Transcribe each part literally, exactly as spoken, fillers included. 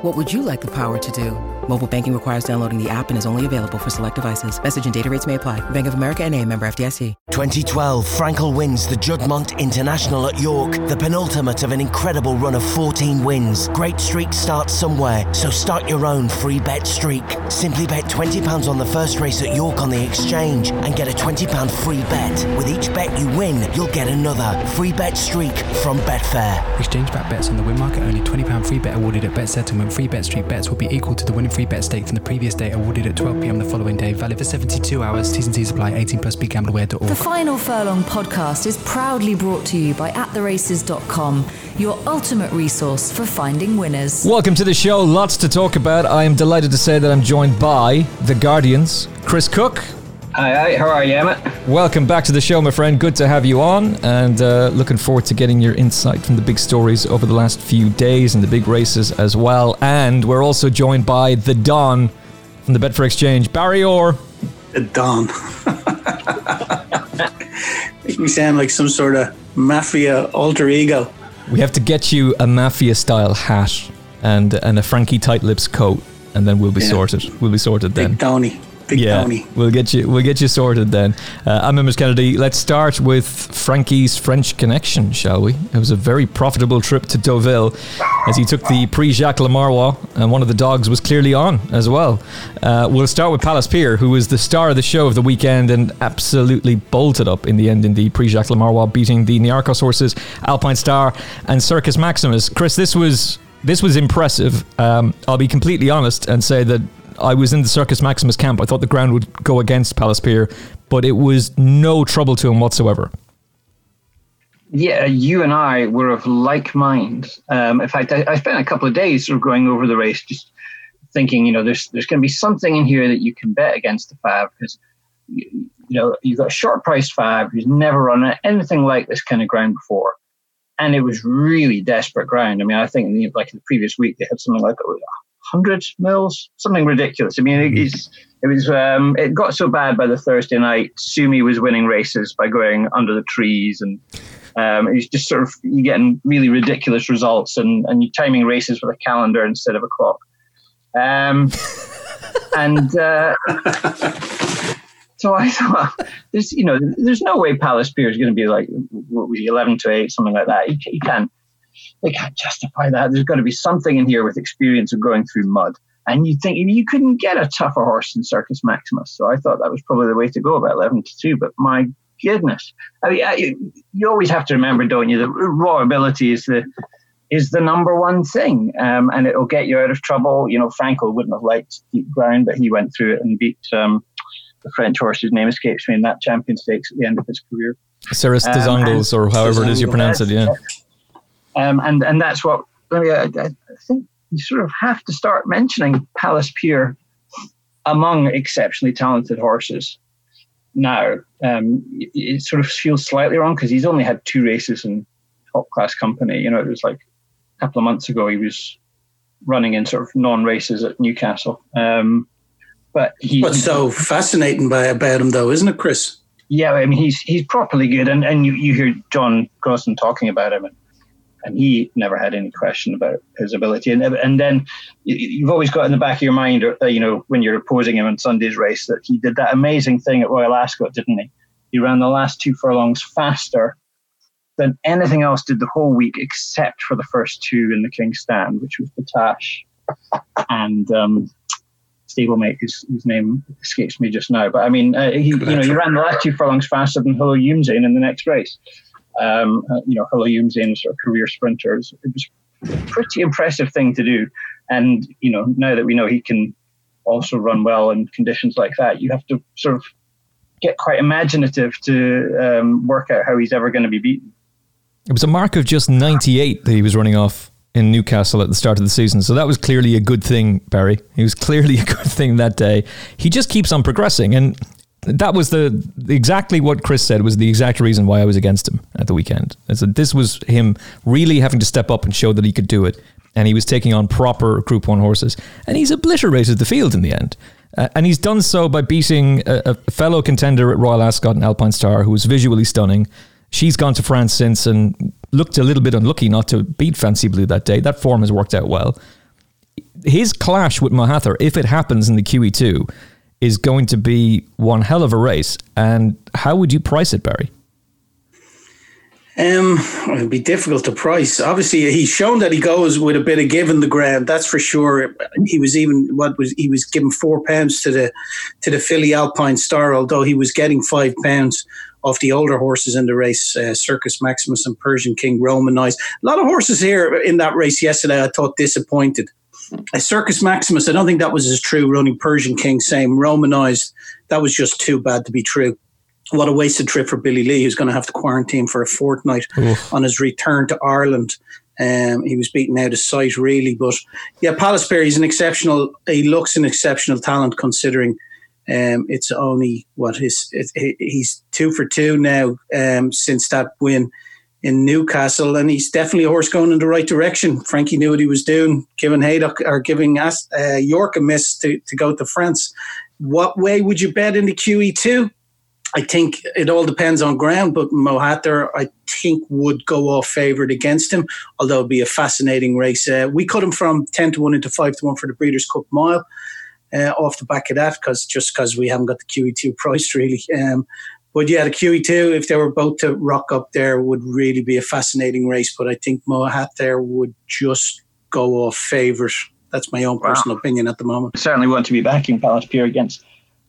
What would you like the power to do? Mobile banking requires downloading the app and is only available for select devices. Message and data rates may apply. Bank of America N A, member F D I C. twenty twelve, Frankel wins the Judmont International at York, the penultimate of an incredible run of fourteen wins. Great streaks start somewhere, so start your own free bet streak. Simply bet twenty pounds on the first race at York on the exchange and get a twenty pounds free bet. With each bet you win, you'll get another free bet streak from Betfair. Exchange-backed bets on the win market only. twenty pounds free bet awarded at bet settlement. Free bet streak bets will be equal to the winning free bet stake from the previous day awarded at twelve p.m. the following day. Valid for seventy-two hours. T's and T's apply. eighteen plus. Be gamble aware dot org. The Final Furlong podcast is proudly brought to you by at the races dot com, your ultimate resource for finding winners. Welcome to the show. Lots to talk about. I am delighted to say that I'm joined by The Guardian's Chris Cook. Hi, hi. How are you, Emmett? Welcome back to the show, my friend. Good to have you on, and uh, looking forward to getting your insight from the big stories over the last few days and the big races as well. And we're also joined by the Don from the Betfair Exchange, Barry Orr. The Don. Makes me sound like some sort of mafia alter ego. We have to get you a mafia-style hat and and a Frankie Tight Lips coat, and then we'll be yeah. sorted. We'll be sorted then. Big Donnie. Big yeah, Tony. we'll get you. We'll get you sorted then. Uh, I'm Emmett Kennedy. Let's start with Frankie's French connection, shall we? It was a very profitable trip to Deauville, as he took the Prix Jacques Lemarrois, and one of the dogs was clearly on as well. Uh, we'll start with Palace Pier, who was the star of the show of the weekend and absolutely bolted up in the end in the Prix Jacques Lemarrois, beating the Niarchos horses Alpine Star and Circus Maximus. Chris, this was this was impressive. Um, I'll be completely honest and say that I was in the Circus Maximus camp. I thought the ground would go against Palace Pier, but it was no trouble to him whatsoever. Yeah, you and I were of like mind. Um, in fact, I, I spent a couple of days sort of going over the race, just thinking, you know, there's there's going to be something in here that you can bet against the Fav, because, you, you know, you've got a short-priced Fav who's never run anything like this kind of ground before. And it was really desperate ground. I mean, I think, like, in the previous week, they had something like oh, Hundred mils, something ridiculous. I mean, it, it's, it was. Um, it got so bad by the Thursday night. Sumi was winning races by going under the trees, and um, it was just sort of you getting really ridiculous results, and and you timing races with a calendar instead of a clock. Um, and uh, so I thought, there's you know, there's no way Palace Pier is going to be like what was eleven to eight, something like that. You, you can't. They can't justify that. There's got to be something in here with experience of going through mud. And you think you couldn't get a tougher horse than Circus Maximus. So I thought that was probably the way to go about eleven to two. But my goodness. I mean, I, you always have to remember, don't you, that raw ability is the is the number one thing. Um, and it'll get you out of trouble. You know, Frankel wouldn't have liked deep ground, but he went through it and beat um, the French horse whose name escapes me in that champion stakes at the end of his career. Circus um, Desangles, or however it is you pronounce it, yeah. Um, and, and that's what, I, mean, I, I think you sort of have to start mentioning Palace Pier among exceptionally talented horses now. Um, it, it sort of feels slightly wrong because he's only had two races in top-class company. You know, it was like a couple of months ago he was running in sort of non-races at Newcastle. Um, but he, What's so fascinating by, about him, though, isn't it, Chris? Yeah, I mean, he's he's properly good. And, and you, you hear John Gosden talking about him, and And he never had any question about his ability. And and then you've always got in the back of your mind, you know, when you're opposing him in Sunday's race, that he did that amazing thing at Royal Ascot, didn't he? He ran the last two furlongs faster than anything else did the whole week, except for the first two in the King's Stand, which was Batash and um, stablemate whose, whose name escapes me just now. But I mean, uh, he, you know, he ran the last two furlongs faster than Hulu Youmzain in the next race. Um, uh, you know, Hulu Youmzain was sort of career sprinter. It was a pretty impressive thing to do. And, you know, now that we know he can also run well in conditions like that, you have to sort of get quite imaginative to um, work out how he's ever going to be beaten. It was a mark of just ninety-eight that he was running off in Newcastle at the start of the season. So that was clearly a good thing, Barry. It was clearly a good thing that day. He just keeps on progressing. And that was the exactly what Chris said was the exact reason why I was against him at the weekend. So this was him really having to step up and show that he could do it. And he was taking on proper Group One horses. And he's obliterated the field in the end. Uh, and he's done so by beating a, a fellow contender at Royal Ascot and Alpine Star, who was visually stunning. She's gone to France since and looked a little bit unlucky not to beat Fancy Blue that day. That form has worked out well. His clash with Mahathir, if it happens in the Q E two, is going to be one hell of a race. And how would you price it, Barry? Um, it'd be difficult to price. Obviously, he's shown that he goes with a bit of give in the ground. That's for sure. He was even what was he was given four pounds to the to the filly Alpine Star, although he was getting five pounds off the older horses in the race, uh, Circus Maximus and Persian King Romanized. A lot of horses here in that race yesterday, I thought disappointed. Uh, Circus Maximus, I don't think that was his true running. Persian King, same. Romanized, that was just too bad to be true. What a wasted trip for Billy Lee, who's going to have to quarantine for a fortnight Oof. on his return to Ireland. Um, he was beaten out of sight, really. But yeah, Palisperry is an exceptional, he looks an exceptional talent considering um, it's only what his, it, he's two for two now um, since that win in Newcastle. And he's definitely a horse going in the right direction. Frankie knew what he was doing, giving Haydock or giving us, uh, York a miss to, to go to France. What way would you bet in the Q E two? I think it all depends on ground, but Mahathir, I think, would go off favourite against him, although it'll be a fascinating race. Uh, we cut him from ten to one into five to one for the Breeders' Cup Mile uh, off the back of that, cause, just because we haven't got the Q E two priced, really. Um, but yeah, the Q E two, if they were both to rock up there, would really be a fascinating race. But I think Mahathir would just go off favourite. That's my own personal wow. opinion at the moment. I certainly want to be backing Palisperry against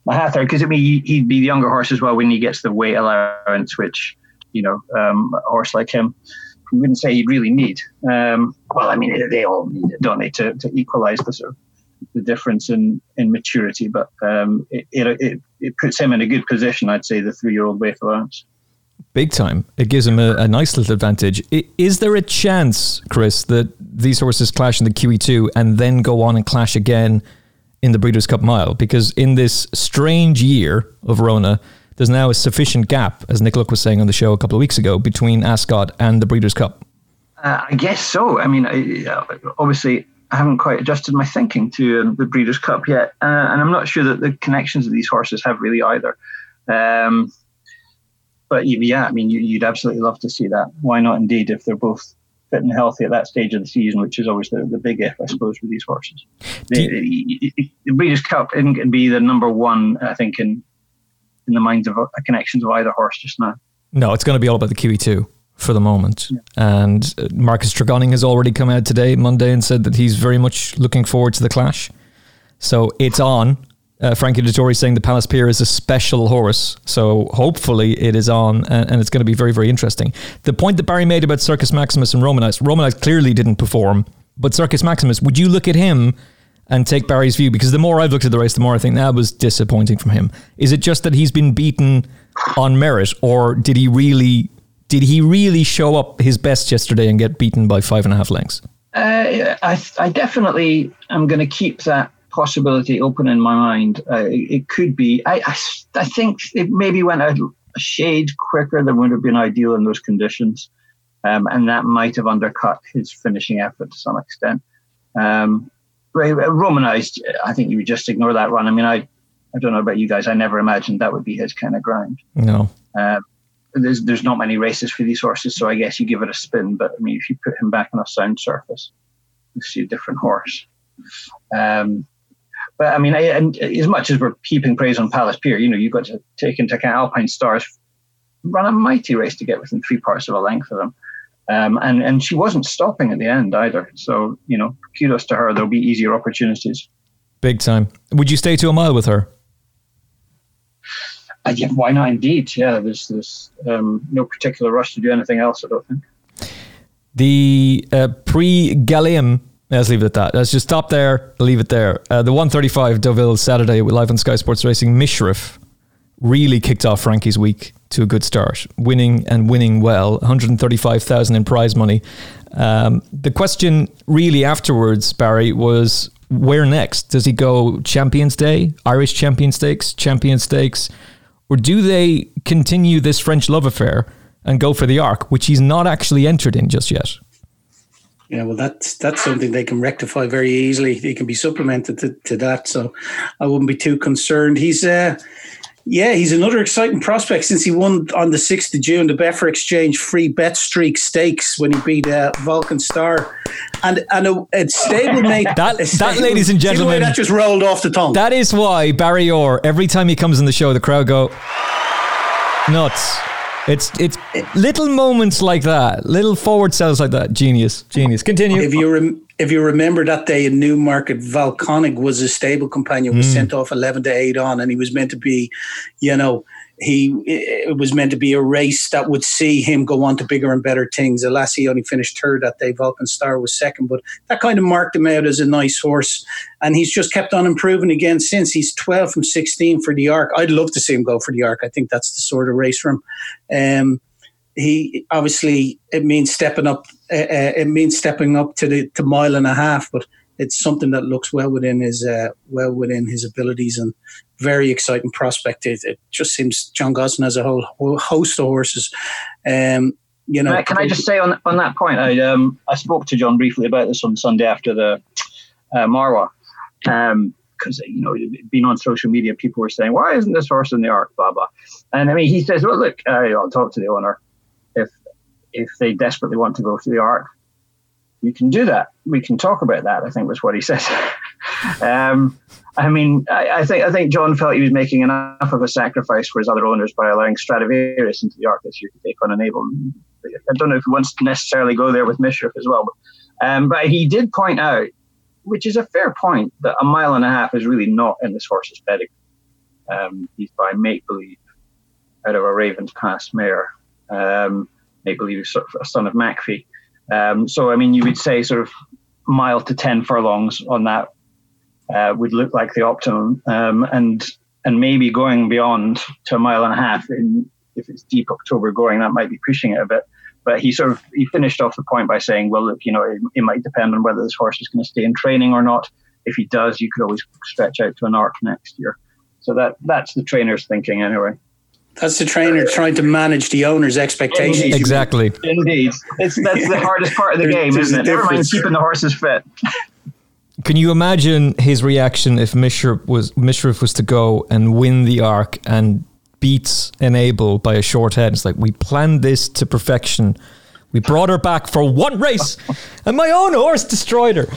Mahathir, because I mean he'd be the younger horse as well when he gets the weight allowance, which you know um, a horse like him, we wouldn't say he'd really need. Um, well, I mean they all need it, don't they, to, to equalise the sort of the difference in, in maturity. But um, it, it it puts him in a good position, I'd say, the three-year-old weight allowance. Big time. It gives him a, a nice little advantage. Is there a chance, Chris, that these horses clash in the Q E two and then go on and clash again in the Breeders' Cup Mile? Because in this strange year of Rona, there's now a sufficient gap, as Nick Luck was saying on the show a couple of weeks ago, between Ascot and the Breeders' Cup. Uh, I guess so. I mean, I, obviously, I haven't quite adjusted my thinking to um, the Breeders' Cup yet, uh, and I'm not sure that the connections that these horses have really either. Um, but yeah, I mean, you, you'd absolutely love to see that. Why not indeed, if they're both fit and healthy at that stage of the season, which is always the, the big if, I suppose, with these horses. The, you, the, the Breeders' Cup isn't going to be the number one, I think, in in the minds of uh, connections of either horse just now. No, it's going to be all about the Q E two for the moment. Yeah. And Marcus Tregoning has already come out today, Monday, and said that he's very much looking forward to the clash. So it's on. Uh, Frankie Dettori saying the Palisperry is a special horse, so hopefully it is on, and, and it's going to be very, very interesting. The point that Barry made about Circus Maximus and Romanized, Romanized clearly didn't perform, but Circus Maximus, would you look at him and take Barry's view? Because the more I've looked at the race, the more I think that was disappointing from him. Is it just that he's been beaten on merit, or did he really, did he really show up his best yesterday and get beaten by five and a half lengths? Uh, I, I definitely am going to keep that possibility open in my mind. Uh, it, it could be. I, I, I think it maybe went out a shade quicker than would have been ideal in those conditions, um, and that might have undercut his finishing effort to some extent. Um, Romanized, I think you would just ignore that run. I mean, I, I don't know about you guys. I never imagined that would be his kind of ground. No. Uh, there's there's not many races for these horses, so I guess you give it a spin. But I mean, if you put him back on a sound surface, you see a different horse. Um, But I mean, I, and as much as we're heaping praise on Palisperry, you know, you've got to take into account Alpine Stars ran a mighty race to get within three parts of a length of them. Um, and, and she wasn't stopping at the end either. So, you know, kudos to her. There'll be easier opportunities Big time. Would you stay to a mile with her? Uh, yeah, why not? Indeed. Yeah, there's there's um, no particular rush to do anything else, I don't think. The uh, pre-Gallium, let's leave it at that. Let's just stop there, leave it there. Uh, the one thirty-five Deauville Saturday live on Sky Sports Racing, Mishrif really kicked off Frankie's week to a good start, winning and winning well, one hundred thirty-five thousand in prize money. Um, the question really afterwards, Barry, was where next? Does he go Champions Day, Irish Champion Stakes, Champion Stakes, or do they continue this French love affair and go for the Arc, which he's not actually entered in just yet? Yeah, well, that's that's something they can rectify very easily. He can be supplemented to, to that, so I wouldn't be too concerned. He's, uh, yeah, he's another exciting prospect since he won on the sixth of June the Betfair Exchange free bet streak stakes when he beat uh, Vulcan Star, and and a, a stablemate. that a stable, that, ladies and gentlemen, that just rolled off the tongue. That is why Barry Orr, every time he comes on the show, the crowd go nuts. It's it's little moments like that, little forward sells like that. Genius, genius. Continue. If you rem- if you remember that day in Newmarket, Valconic was his stable companion, was mm. sent off eleven to eight on, and he was meant to be, you know, he it was meant to be a race that would see him go on to bigger and better things. Alas, he only finished third that day. Vulcan Star was second, but that kind of marked him out as a nice horse, and he's just kept on improving again since. He's twelve from sixteen for the Arc. I'd love to see him go for the Arc. I think that's the sort of race for him. Um, he obviously it means stepping up. Uh, it means stepping up to the to mile and a half, but it's something that looks well within his uh, well within his abilities, and very exciting prospect. It, it just seems John Gosden has a whole, whole host of horses. Um, you know, can I, can I just say on on that point? I um I spoke to John briefly about this on Sunday after the uh, Marwa, because um, you know, being on social media, people were saying, "Why isn't this horse in the Arc?" Blah blah. And I mean, he says, "Well, look, uh, I'll talk to the owner. If if they desperately want to go to the Arc, you can do that. We can talk about that," I think was what he said. um, I mean, I, I think I think John felt he was making enough of a sacrifice for his other owners by allowing Stradivarius into the Arc this year to take on Enable. I don't know if he wants to necessarily go there with Mishrif as well. But, um, but he did point out, which is a fair point, that a mile and a half is really not in this horse's pedigree. Um, he's by make-believe out of a Raven's Pass mare. Um, make-believe is sort of a son of McPhee. Um, so, I mean, you would say sort of mile to ten furlongs on that uh, would look like the optimum, um, and and maybe going beyond to a mile and a half in if it's deep October going, that might be pushing it a bit. But he sort of he finished off the point by saying, well, look, you know, it, it might depend on whether this horse is going to stay in training or not. If he does, you could always stretch out to an Arc next year. So that that's the trainer's thinking anyway. That's the trainer trying to manage the owner's expectations. Exactly. Indeed. It's, that's the hardest part of the game, isn't it? Never mind keeping the horses fit. Can you imagine his reaction if Mishrif was Mishrif was to go and win the Arc and beats Enable by a short head? It's like, we planned this to perfection. We brought her back for one race, and my own horse destroyed her.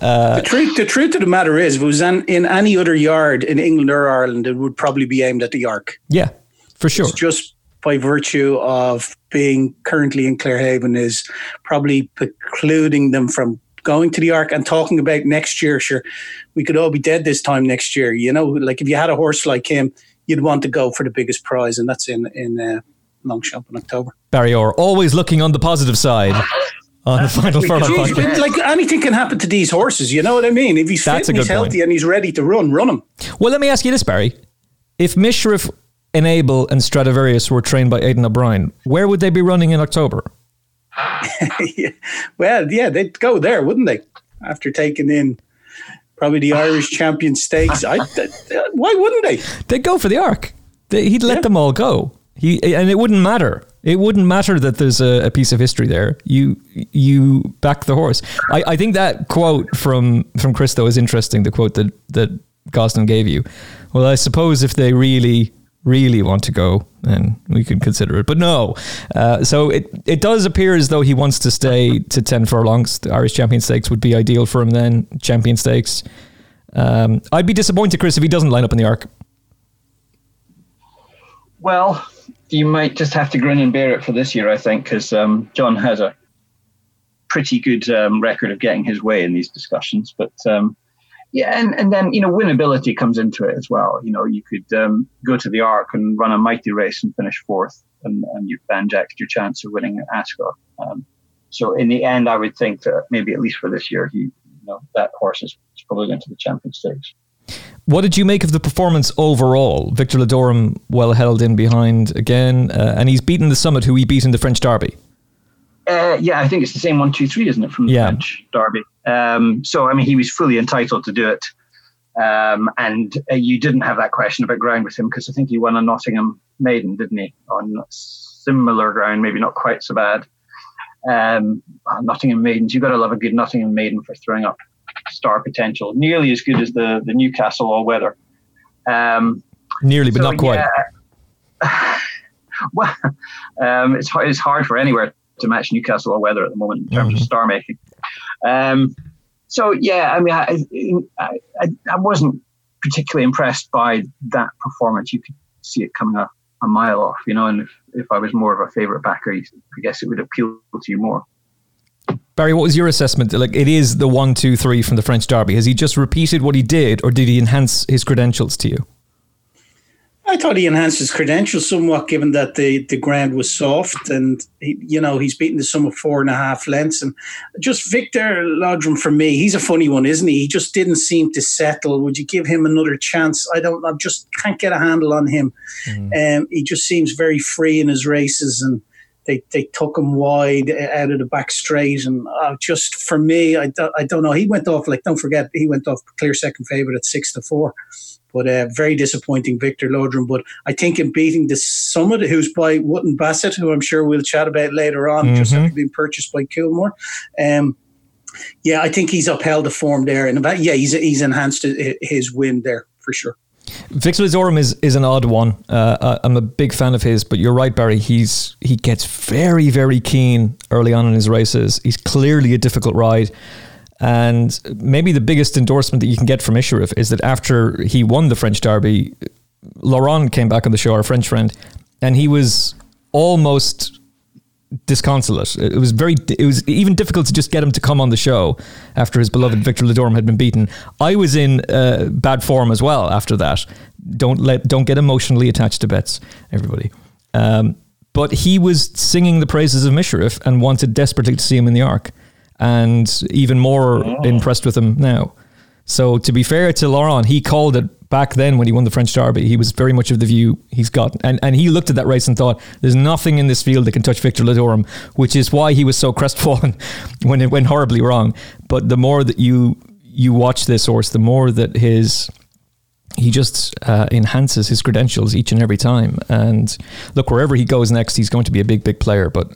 Uh, the truth, the truth of the matter is, if it was an, in any other yard in England or Ireland, it would probably be aimed at the Arc. Yeah. For sure. It's just by virtue of being currently in Clarehaven is probably precluding them from going to the Arc and talking about next year. Sure, we could all be dead this time next year. You know, like if you had a horse like him, you'd want to go for the biggest prize, and that's in in uh, Longchamp in October. Barry Orr, always looking on the positive side. On the final furlong, like anything can happen to these horses. You know what I mean? If he's fit and he's healthy and he's ready to run, run him. Well, let me ask you this, Barry: if Mishrif, Enable and Stradivarius were trained by Aidan O'Brien, where would they be running in October? yeah. Well, yeah, they'd go there, wouldn't they? After taking in probably the Irish Champion Stakes. I, th- th- why wouldn't they? They'd go for the Arc. They, he'd let yeah. them all go. He And it wouldn't matter. It wouldn't matter that there's a, a piece of history there. You you back the horse. I, I think that quote from, from Chris, though, is interesting, the quote that, that Gosden gave you. Well, I suppose if they really... really want to go, then we can consider it. But no. Uh, so it, it does appear as though he wants to stay to ten furlongs. The Irish Champion Stakes would be ideal for him then. Champion Stakes. Um, I'd be disappointed, Chris, if he doesn't line up in the Arc. Well, you might just have to grin and bear it for this year, I think, because um, John has a pretty good um, record of getting his way in these discussions. But um, Yeah, and, and then, you know, winnability comes into it as well. You know, you could um, go to the Arc and run a mighty race and finish fourth, and, and you've banjaxed your chance of winning at Ascot. Um, so in the end, I would think that maybe at least for this year, he, you know, that horse is probably going to the Champion Stakes. What did you make of the performance overall? Victor Ladorum well held in behind again, uh, and he's beaten the Summit, who he beat in the French Derby. Uh, yeah, I think it's the same one, two, three, isn't it, from the yeah. French Derby? Um, so, I mean, he was fully entitled to do it. Um, and uh, you didn't have that question about ground with him, because I think he won a Nottingham Maiden, didn't he? On similar ground, maybe not quite so bad. Um, Nottingham Maidens, you've got to love a good Nottingham Maiden for throwing up star potential. Nearly as good as the, the Newcastle all-weather. Um, Nearly, but so, not quite. Yeah. Well, um, it's, it's hard for anywhere to match Newcastle all-weather at the moment in terms mm-hmm. of star making. Um, so, yeah, I mean, I, I, I wasn't particularly impressed by that performance. You could see it coming a, a mile off, you know, and if, if I was more of a favourite backer, I guess it would appeal to you more. Barry, what was your assessment? Like, it is the one, two, three from the French Derby. Has he just repeated what he did, or did he enhance his credentials to you? I thought he enhanced his credentials somewhat, given that the, the ground was soft, and he, you know, he's beaten the Summit four and a half lengths. And just Victor Ladorum, for me, he's a funny one, isn't he? He just didn't seem to settle. Would you give him another chance? I don't. I just can't get a handle on him. Mm. Um, he just seems very free in his races, and they they took him wide out of the back straight. And uh, just for me, I don't, I don't know. He went off like don't forget he went off clear second favourite at six to four. But uh, very disappointing, Victor Ladorum. But I think in beating the Summit, who's by Wootton Bassett, who I'm sure we'll chat about later on, mm-hmm. just having been purchased by Coolmore. Um, yeah, I think he's upheld the form there. And about, yeah, he's he's enhanced his win there for sure. Victor Ladorum is, is an odd one. Uh, I'm a big fan of his, but you're right, Barry. He's He gets very, very keen early on in his races. He's clearly a difficult ride. And maybe the biggest endorsement that you can get from Isherif is that after he won the French Derby, Laurent came back on the show, our French friend, and he was almost disconsolate. It was very, it was even difficult to just get him to come on the show after his beloved Victor Ladorum had been beaten. I was in uh, bad form as well after that. Don't let, don't get emotionally attached to bets, everybody. Um, but he was singing the praises of Isherif and wanted desperately to see him in the Arc. And even more oh. impressed with him now. So to be fair to Laurent, he called it back then when he won the French Derby. He was very much of the view he's got. And and he looked at that race and thought, there's nothing in this field that can touch Victor Ladorum, which is why he was so crestfallen when it went horribly wrong. But the more that you you watch this horse, the more that his... he just uh, enhances his credentials each and every time. And look, wherever he goes next, he's going to be a big, big player. But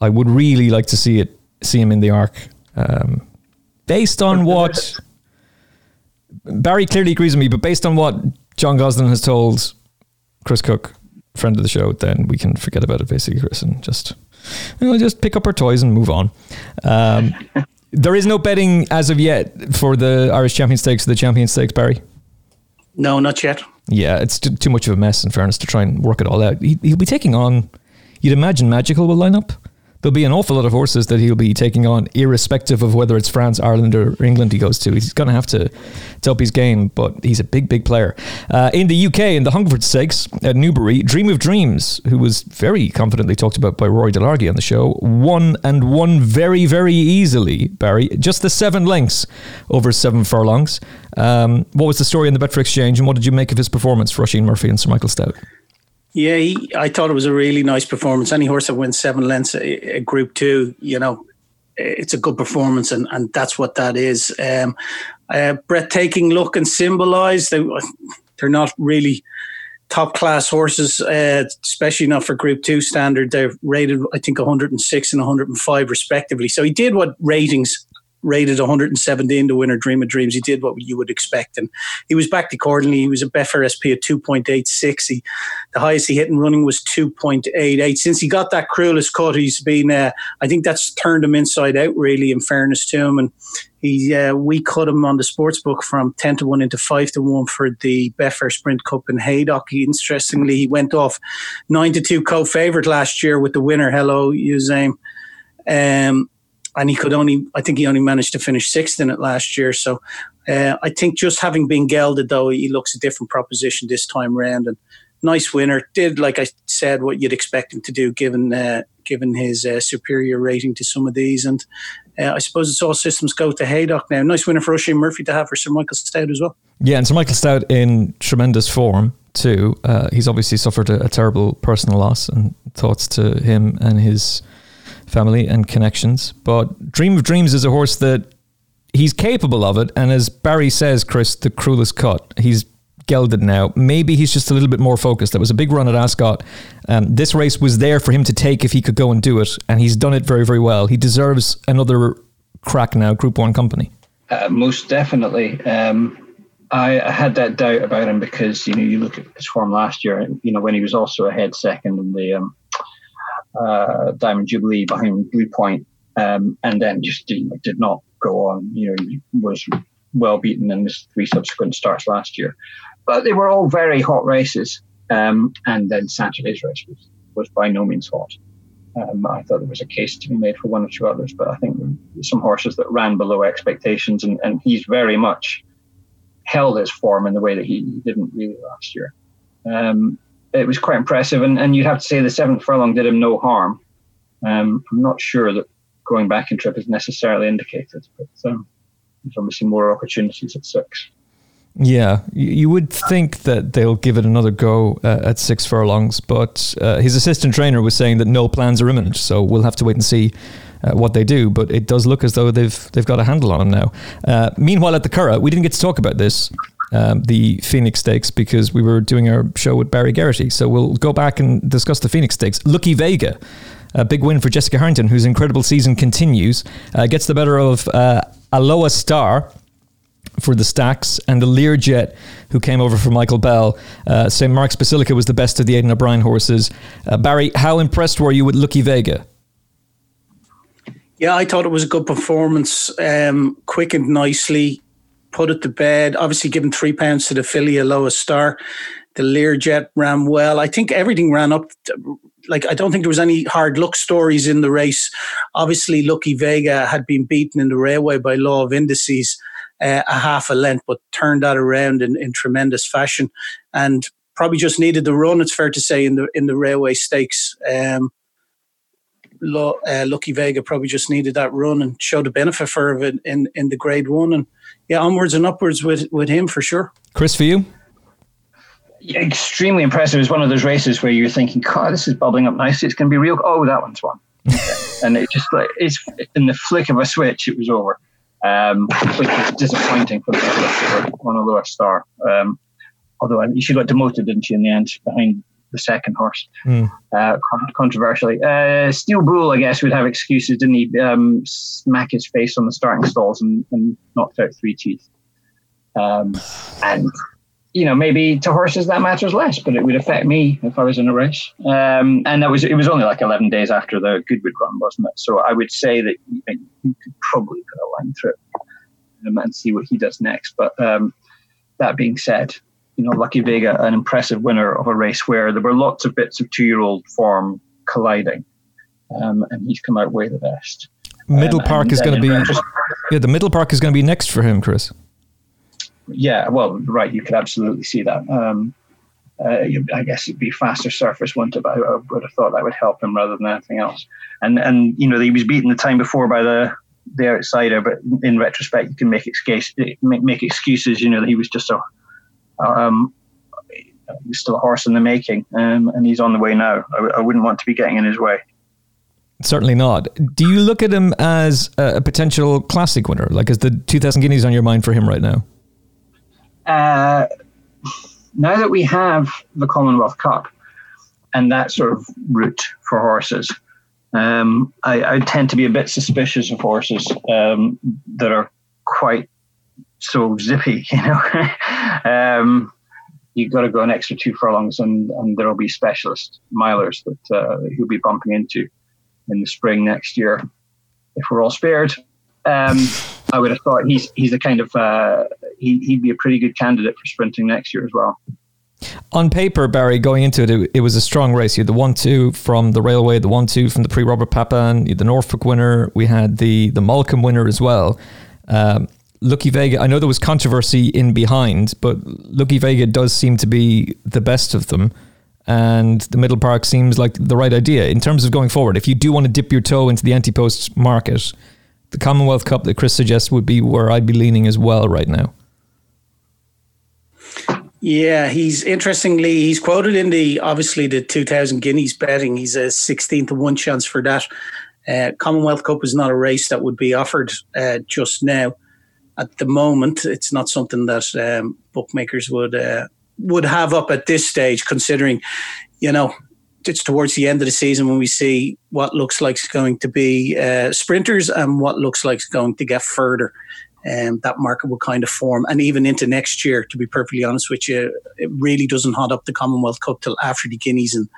I would really like to see it see him in the Arc, um, based on what Barry clearly agrees with me, but based on what John Gosden has told Chris Cook, friend of the show, then we can forget about it basically, Chris, and just, you know, just pick up our toys and move on. Um, there is no betting as of yet for the Irish Champion Stakes, the Champion Stakes, Barry? No, not yet. Yeah, it's t- too much of a mess, in fairness, to try and work it all out. He, he'll be taking on, you'd imagine Magical will line up. There'll be an awful lot of horses that he'll be taking on, irrespective of whether it's France, Ireland, or England he goes to. He's going to have to up his game, but he's a big, big player. Uh, in the U K, in the Hungerford Stakes at Newbury, Dream of Dreams, who was very confidently talked about by Rory DeLargy on the show, won and won very, very easily, Barry. Just the seven lengths over seven furlongs. Um, what was the story in the Betfair Exchange, and what did you make of his performance for Roisin Murphy and Sir Michael Stout? Yeah, he, I thought it was a really nice performance. Any horse that wins seven lengths a, a Group Two, you know, it's a good performance, and, and that's what that is. Um, uh, breathtaking look and symbolise. They, they're not really top class horses, uh, especially not for Group Two standard. They're rated, I think, one hundred six and one hundred five respectively. So he did what ratings rated one hundred seventeen to win her Dream of Dreams. He did what you would expect, and he was backed accordingly. He was a Betfair S P at two point eight six. He, the highest he hit in running was two point eight eight. Since he got that Cruelest Cut, he's been, uh, I think that's turned him inside out, really, in fairness to him. And he, uh, we cut him on the sports book from ten to one into five to one for the Betfair Sprint Cup in Haydock. He, interestingly, he went off nine to two co-favourite last year with the winner, Hello Usain. Um and he could only, I think he only managed to finish sixth in it last year. So uh, I think just having been gelded, though, he looks a different proposition this time round. And nice winner, did, like I said, what you'd expect him to do given uh, given his uh, superior rating to some of these. And uh, I suppose it's all systems go to Haydock now. Nice winner for Oisin Murphy to have for Sir Michael Stout as well. Yeah, and Sir Michael Stout in tremendous form too. Uh, he's obviously suffered a, a terrible personal loss, and thoughts to him and his family and connections. But Dream of Dreams is a horse that he's capable of it. And as Barry says, Chris, the cruelest cut. He's gelded now. Maybe he's just a little bit more focused. That was a big run at Ascot. Um, this race was there for him to take if he could go and do it, and he's done it very, very well. He deserves another crack now, Group One company. Uh, most definitely. Um, I, I had that doubt about him because, you know, you look at his form last year, and, you know, when he was also a head second in the um, uh, Diamond Jubilee behind Blue Point, um, and then just did, did not go on. You know, he was well beaten in his three subsequent starts last year. But they were all very hot races. Um, and then Saturday's race was, was by no means hot. Um, I thought there was a case to be made for one or two others, but I think some horses that ran below expectations, and, and he's very much held his form in the way that he didn't really last year. Um, it was quite impressive, and, and you'd have to say the seventh furlong did him no harm. Um, I'm not sure that going back in trip is necessarily indicated, but um, there's obviously more opportunities at six. Yeah, you would think that they'll give it another go uh, at six furlongs, but uh, his assistant trainer was saying that no plans are imminent, so we'll have to wait and see uh, what they do. But it does look as though they've they've got a handle on him now. Uh, meanwhile, at the Curragh, we didn't get to talk about this, um, the Phoenix Stakes, because we were doing our show with Barry Geraghty. So we'll go back and discuss the Phoenix Stakes. Lucky Vega, a big win for Jessica Harrington, whose incredible season continues, uh, gets the better of uh, Aloha Star for the Stacks, and the Learjet, who came over for Michael Bell. Uh, Saint Mark's Basilica was the best of the Aidan O'Brien horses. Uh, Barry, how impressed were you with Lucky Vega? Yeah, I thought it was a good performance. Um, quickened nicely, put it to bed. Obviously, given three pounds to the filly Aloha Star. The Learjet ran well. I think everything ran up. To, like, I don't think there was any hard luck stories in the race. Obviously, Lucky Vega had been beaten in the railway by Law of Indices, Uh, a half a length, but turned that around in, in tremendous fashion, and probably just needed the run, it's fair to say, in the in the railway stakes. Um, Lo, uh, Lucky Vega probably just needed that run and showed the benefit for it in, in the grade one, and yeah, onwards and upwards with, with him for sure. Chris, for you? Yeah, extremely impressive. It's one of those races where you're thinking, God, this is bubbling up nicely, it's going to be real. Oh, that one's won. And it just, like, it's in the flick of a switch, it was over. Um, which was disappointing for the on a lower Star. Um, although she got demoted, didn't she, in the end, behind the second horse, mm. uh, controversially. Uh, Steel Bull, I guess, would have excuses, didn't he? Um, smack his face on the starting stalls and, and knocked out three teeth. Um, and, you know, maybe to horses that matters less, but it would affect me if I was in a race. Um, and that was it was only like eleven days after the Goodwood run, wasn't it? So I would say that you, know, you could probably put a line through him and see what he does next. But um, that being said, you know, Lucky Vega, an impressive winner of a race where there were lots of bits of two-year-old form colliding, um, and he's come out way the best. Middle um, Park is going to be retrospect- yeah, the Middle Park is going to be next for him, Chris. Yeah, well, right, you could absolutely see that. Um, uh, I guess it'd be faster surface, wouldn't it? But I would have thought that would help him rather than anything else. And, and you know, he was beaten the time before by the the outsider, but in retrospect, you can make excuse, make, make excuses, you know, that he was just a, um, still a horse in the making, um, and he's on the way now. I, I wouldn't want to be getting in his way. Certainly not. Do you look at him as a, a potential classic winner? Like, is the two thousand Guineas on your mind for him right now? Uh, now that we have the Commonwealth Cup and that sort of route for horses, um, I, I tend to be a bit suspicious of horses um, that are quite so zippy. You know, um, you've got to go an extra two furlongs, and, and there'll be specialist milers that uh, he'll be bumping into in the spring next year if we're all spared. Um, I would have thought he's he's the kind of uh, he, he'd be a pretty good candidate for sprinting next year as well. On paper, Barry, going into it, it, it was a strong race. You had the one two from the Railway, the one two from the pre-Robert Papan, you had the Norfolk winner, we had the, the Malcolm winner as well. Um, Lucky Vega, I know there was controversy in behind, but Lucky Vega does seem to be the best of them. And the Middle Park seems like the right idea in terms of going forward. If you do want to dip your toe into the anti-post market, the Commonwealth Cup that Chris suggests would be where I'd be leaning as well right now. Yeah, he's interestingly, he's quoted in the, obviously the two thousand Guineas betting. He's a sixteen to one chance for that. Uh, Commonwealth Cup is not a race that would be offered uh, just now. At the moment, it's not something that um, bookmakers would uh, would have up at this stage, considering, you know, it's towards the end of the season when we see what looks like is going to be uh, sprinters and what looks like is going to get further. Um, that market will kind of form. And even into next year, to be perfectly honest with you, it really doesn't hot up the Commonwealth Cup till after the Guineas. And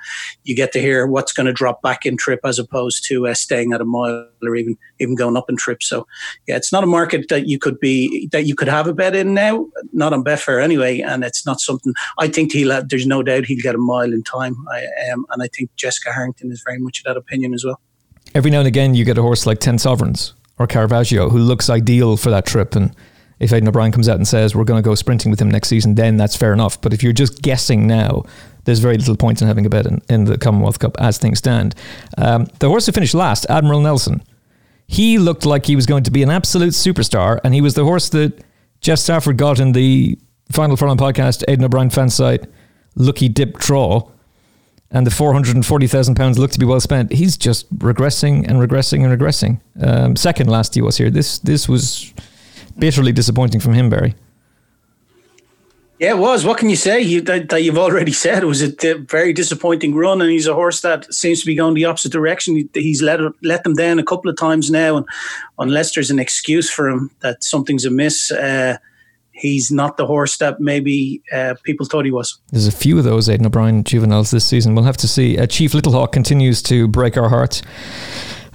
you get to hear what's going to drop back in trip as opposed to uh, staying at a mile or even, even going up in trip. So, yeah, it's not a market that you could be, that you could have a bet in now, not on Betfair anyway. And it's not something, I think he'll have, there's no doubt he'll get a mile in time. I um, And I think Jessica Harrington is very much of that opinion as well. Every now and again, you get a horse like ten Sovereigns. Or Caravaggio, who looks ideal for that trip. And if Aidan O'Brien comes out and says, we're going to go sprinting with him next season, then that's fair enough. But if you're just guessing now, there's very little point in having a bet in, in the Commonwealth Cup as things stand. Um, the horse who finished last, Admiral Nelson, he looked like he was going to be an absolute superstar. And he was the horse that Jeff Stafford got in the Final Furlong podcast, Aidan O'Brien fansite, Lucky Dip Draw. And the four hundred forty thousand pounds looked to be well spent. He's just regressing and regressing and regressing. Um, second last he was here. This this was bitterly disappointing from him, Barry. Yeah, it was. What can you say? You, that, that you've already said it was a very disappointing run, and he's a horse that seems to be going the opposite direction. He's let let them down a couple of times now, and unless there's an excuse for him that something's amiss, uh, he's not the horse that maybe uh, people thought he was. There's a few of those Aidan O'Brien juveniles this season. We'll have to see. Uh, Chief Littlehawk continues to break our hearts.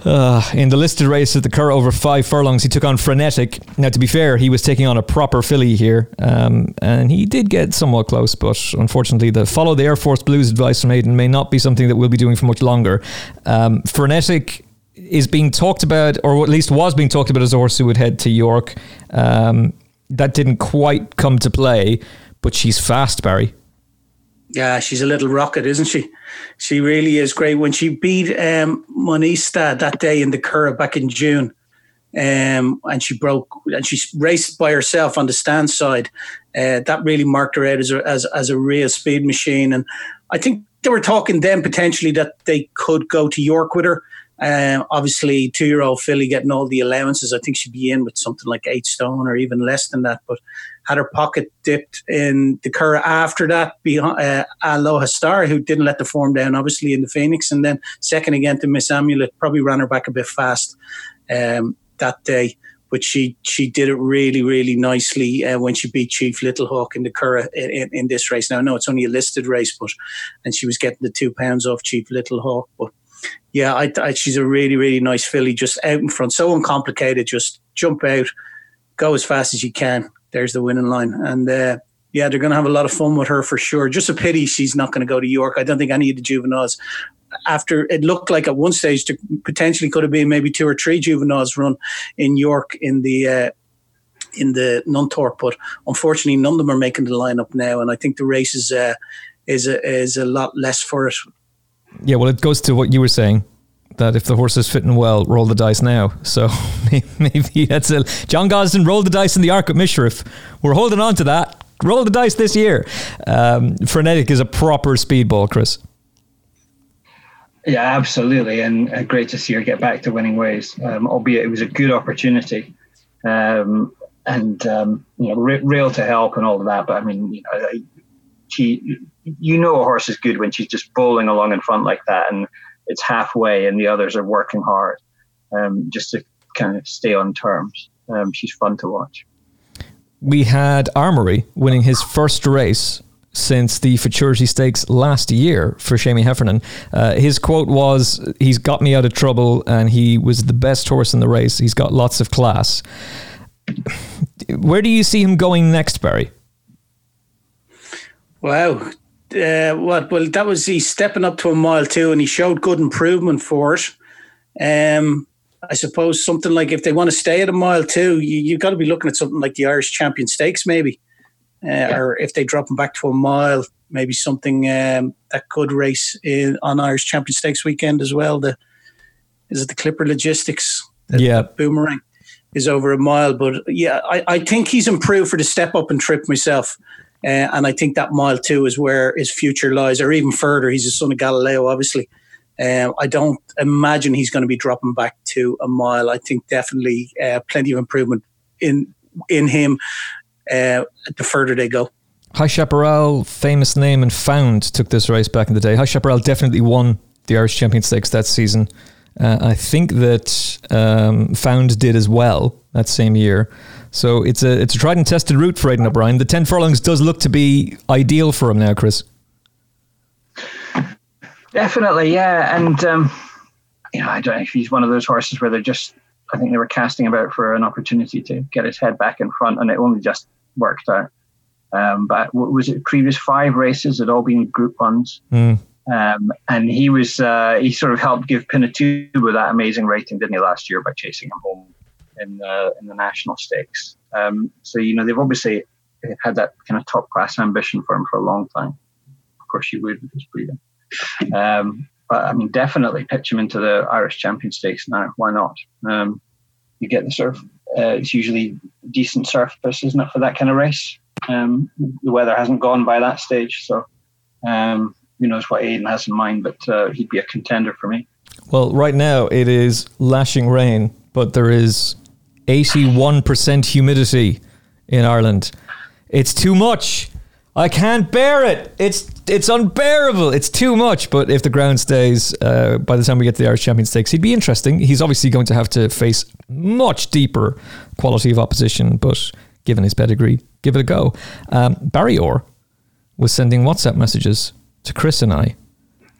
Uh, in the listed race at the Curragh over five furlongs, he took on Frenetic. Now, to be fair, he was taking on a proper filly here. Um, and he did get somewhat close, but unfortunately, the follow the Air Force Blues advice from Aidan may not be something that we'll be doing for much longer. Um, Frenetic is being talked about, or at least was being talked about, as a horse who would head to York. Um That didn't quite come to play, but she's fast, Barry. Yeah, she's a little rocket, isn't she? She really is great. When she beat um, Monista that day in the Curragh back in June, um, and she broke and she raced by herself on the stand side, uh, that really marked her out as a, as, as a real speed machine. And I think they were talking then potentially that they could go to York with her. Um, obviously, two-year-old filly getting all the allowances. I think she'd be in with something like eight stone or even less than that. But had her pocket dipped in the Curragh after that. Behind, uh, Aloha Star, who didn't let the form down, obviously, in the Phoenix. And then second again to Miss Amulet, probably ran her back a bit fast um, that day. But she she did it really, really nicely uh, when she beat Chief Littlehawk in the Curragh in, in, in this race. Now, I know it's only a listed race, but and she was getting the two pounds off Chief Littlehawk, but yeah, I, I, she's a really, really nice filly, just out in front, so uncomplicated, just jump out, go as fast as you can. There's the winning line. And uh, yeah, they're going to have a lot of fun with her for sure. Just a pity she's not going to go to York. I don't think any of the juveniles, after it looked like at one stage, there potentially could have been maybe two or three juveniles run in York in the uh, in the Nunthorpe, but unfortunately none of them are making the lineup now. And I think the race is, uh, is, a, is a lot less for it. Yeah, well, it goes to what you were saying, that if the horse is fitting well, roll the dice now. So maybe that's a... John Gosden rolled the dice in the Ark at Mishriff. We're holding on to that. Roll the dice this year. Um, Frenetic is a proper speedball, Chris. Yeah, absolutely. And uh, great to see her get back to winning ways, um, albeit it was a good opportunity. Um, and, um, you know, r- rail to help and all of that. But, I mean, you know, she... You know a horse is good when she's just bowling along in front like that and it's halfway and the others are working hard um, just to kind of stay on terms. Um, she's fun to watch. We had Armory winning his first race since the Futurity Stakes last year for Jamie Heffernan. Uh, his quote was, he's got me out of trouble and he was the best horse in the race. He's got lots of class. Where do you see him going next, Barry? Wow. uh, what? Well, that was he stepping up to a mile two, and he showed good improvement for it. Um, I suppose something like if they want to stay at a mile two, you, you've got to be looking at something like the Irish Champion Stakes, maybe, uh, yeah. or if they drop him back to a mile, maybe something um, that could race in, on Irish Champion Stakes weekend as well. The is it the Clipper Logistics? The yeah, Boomerang is over a mile, but yeah, I, I think he's improved for the step up and trip myself. Uh, and I think that mile two is where his future lies, or even further. He's a son of Galileo, obviously. Uh, I don't imagine he's going to be dropping back to a mile. I think definitely uh, plenty of improvement in in him uh, the further they go. High Chaparral, famous name and found, took this race back in the day. High Chaparral definitely won the Irish Champion Stakes that season. Uh, I think that um, Found did as well that same year. So it's a it's a tried and tested route for Aidan O'Brien. The ten furlongs does look to be ideal for him now, Chris. Definitely, yeah. And, um, you know, I don't know if he's one of those horses where they're just, I think they were casting about for an opportunity to get his head back in front, and it only just worked out. Um, but what was it, previous five races had all been group ones. Mm. Um, and he was uh, he sort of helped give Pinatubo that amazing rating, didn't he, last year by chasing him home in the, in the national stakes. Um, so, you know, they've obviously had that kind of top-class ambition for him for a long time. Of course you would with his breeding. Um, but, I mean, definitely pitch him into the Irish Champion Stakes now. Why not? Um, you get the surf. Uh, it's usually decent surface, isn't it, for that kind of race? Um, the weather hasn't gone by that stage, so... Um, Who knows what Aidan has in mind, but uh, he'd be a contender for me. Well, right now it is lashing rain, but there is eighty-one percent humidity in Ireland. It's too much. I can't bear it. It's it's unbearable. It's too much. But if the ground stays, uh, by the time we get to the Irish Champion Stakes, he'd be interesting. He's obviously going to have to face much deeper quality of opposition, but given his pedigree, give it a go. Um, Barry Orr was sending WhatsApp messages to Chris and I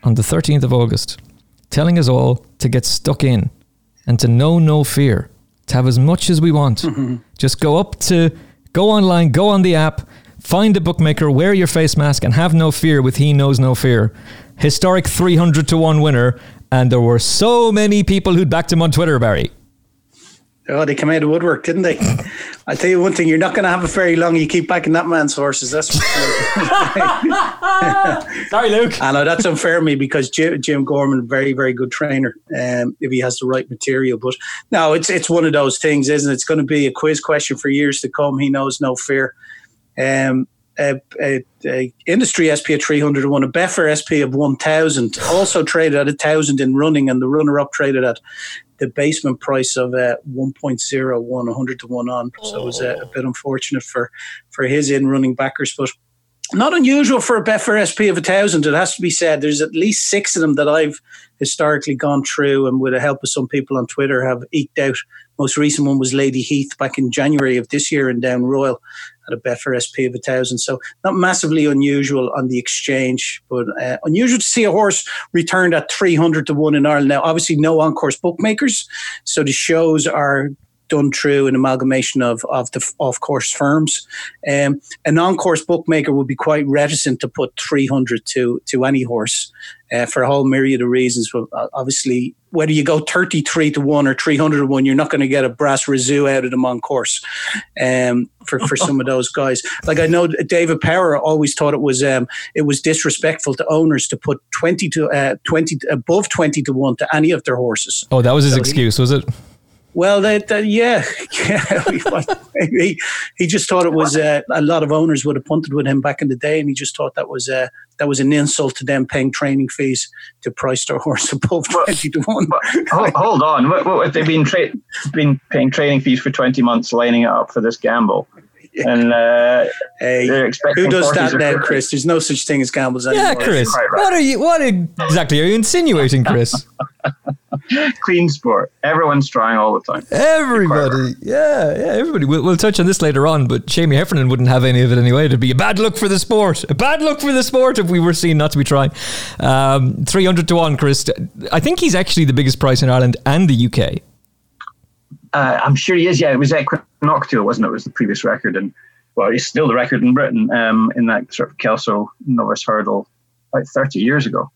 on the thirteenth of August, telling us all to get stuck in and to know no fear, to have as much as we want. Mm-hmm. Just go up to, go online, go on the app, find a bookmaker, wear your face mask, and have no fear with He Knows No Fear. Historic three hundred to one winner, and there were so many people who'd backed him on Twitter, Barry. Oh, they came out of woodwork, didn't they? I tell you one thing, you're not going to have it very long. You keep backing that man's horses. That's sorry, Luke. I know that's unfair to me because Jim, Jim Gorman, very, very good trainer, um, if he has the right material. But no, it's it's one of those things, isn't it? It's going to be a quiz question for years to come. He knows no fear. Um, a, a, a industry S P at three hundred to one, a Betfair S P of one thousand, also traded at one thousand in running, and the runner-up traded at the basement price of uh, one point oh one, one hundred to one on. So it was uh, a bit unfortunate for, for his in-running backers, but not unusual for a Betfair S P of one thousand, it has to be said. There's at least six of them that I've historically gone through, and with the help of some people on Twitter have eked out. Most recent one was Lady Heath back in January of this year in Down Royal at a Betfair S P of one thousand. So not massively unusual on the exchange, but uh, unusual to see a horse returned at three hundred to one in Ireland. Now, obviously no on-course bookmakers, so the shows are done through an amalgamation of, of the off-course firms. Um, an on-course bookmaker would be quite reticent to put three hundred to, to any horse uh, for a whole myriad of reasons. But obviously, whether you go thirty-three to one or three hundred to one, you're not going to get a brass razoo out of them on course um, for, for some of those guys. Like I know David Power always thought it was um, it was disrespectful to owners to put twenty to uh, twenty above twenty to one to any of their horses. Oh, that was his so excuse, he, was it? Well, that, that, yeah, yeah. he, he just thought it was uh, a lot of owners would have punted with him back in the day, and he just thought that was uh, that was an insult to them paying training fees to price their horse above twenty to one. Hold, hold on, what, what, if they've been tra- been paying training fees for twenty months, lining it up for this gamble, and uh, hey, they're expecting who does that now, Chris? There's no such thing as gambles anymore. Yeah, Chris, right. What are you? What exactly are you insinuating, Chris? Clean sport. Everyone's trying all the time. Everybody. Yeah, yeah, everybody. We'll, we'll touch on this later on, but Jamie Heffernan wouldn't have any of it anyway. It'd be a bad look for the sport. A bad look for the sport if we were seen not to be trying. Um, three hundred to one, Chris. I think he's actually the biggest price in Ireland and the U K. Uh, I'm sure he is, yeah. It was Equinoctial, wasn't it? It was the previous record. And well, he's still the record in Britain um, in that sort of Kelso novice hurdle about thirty years ago.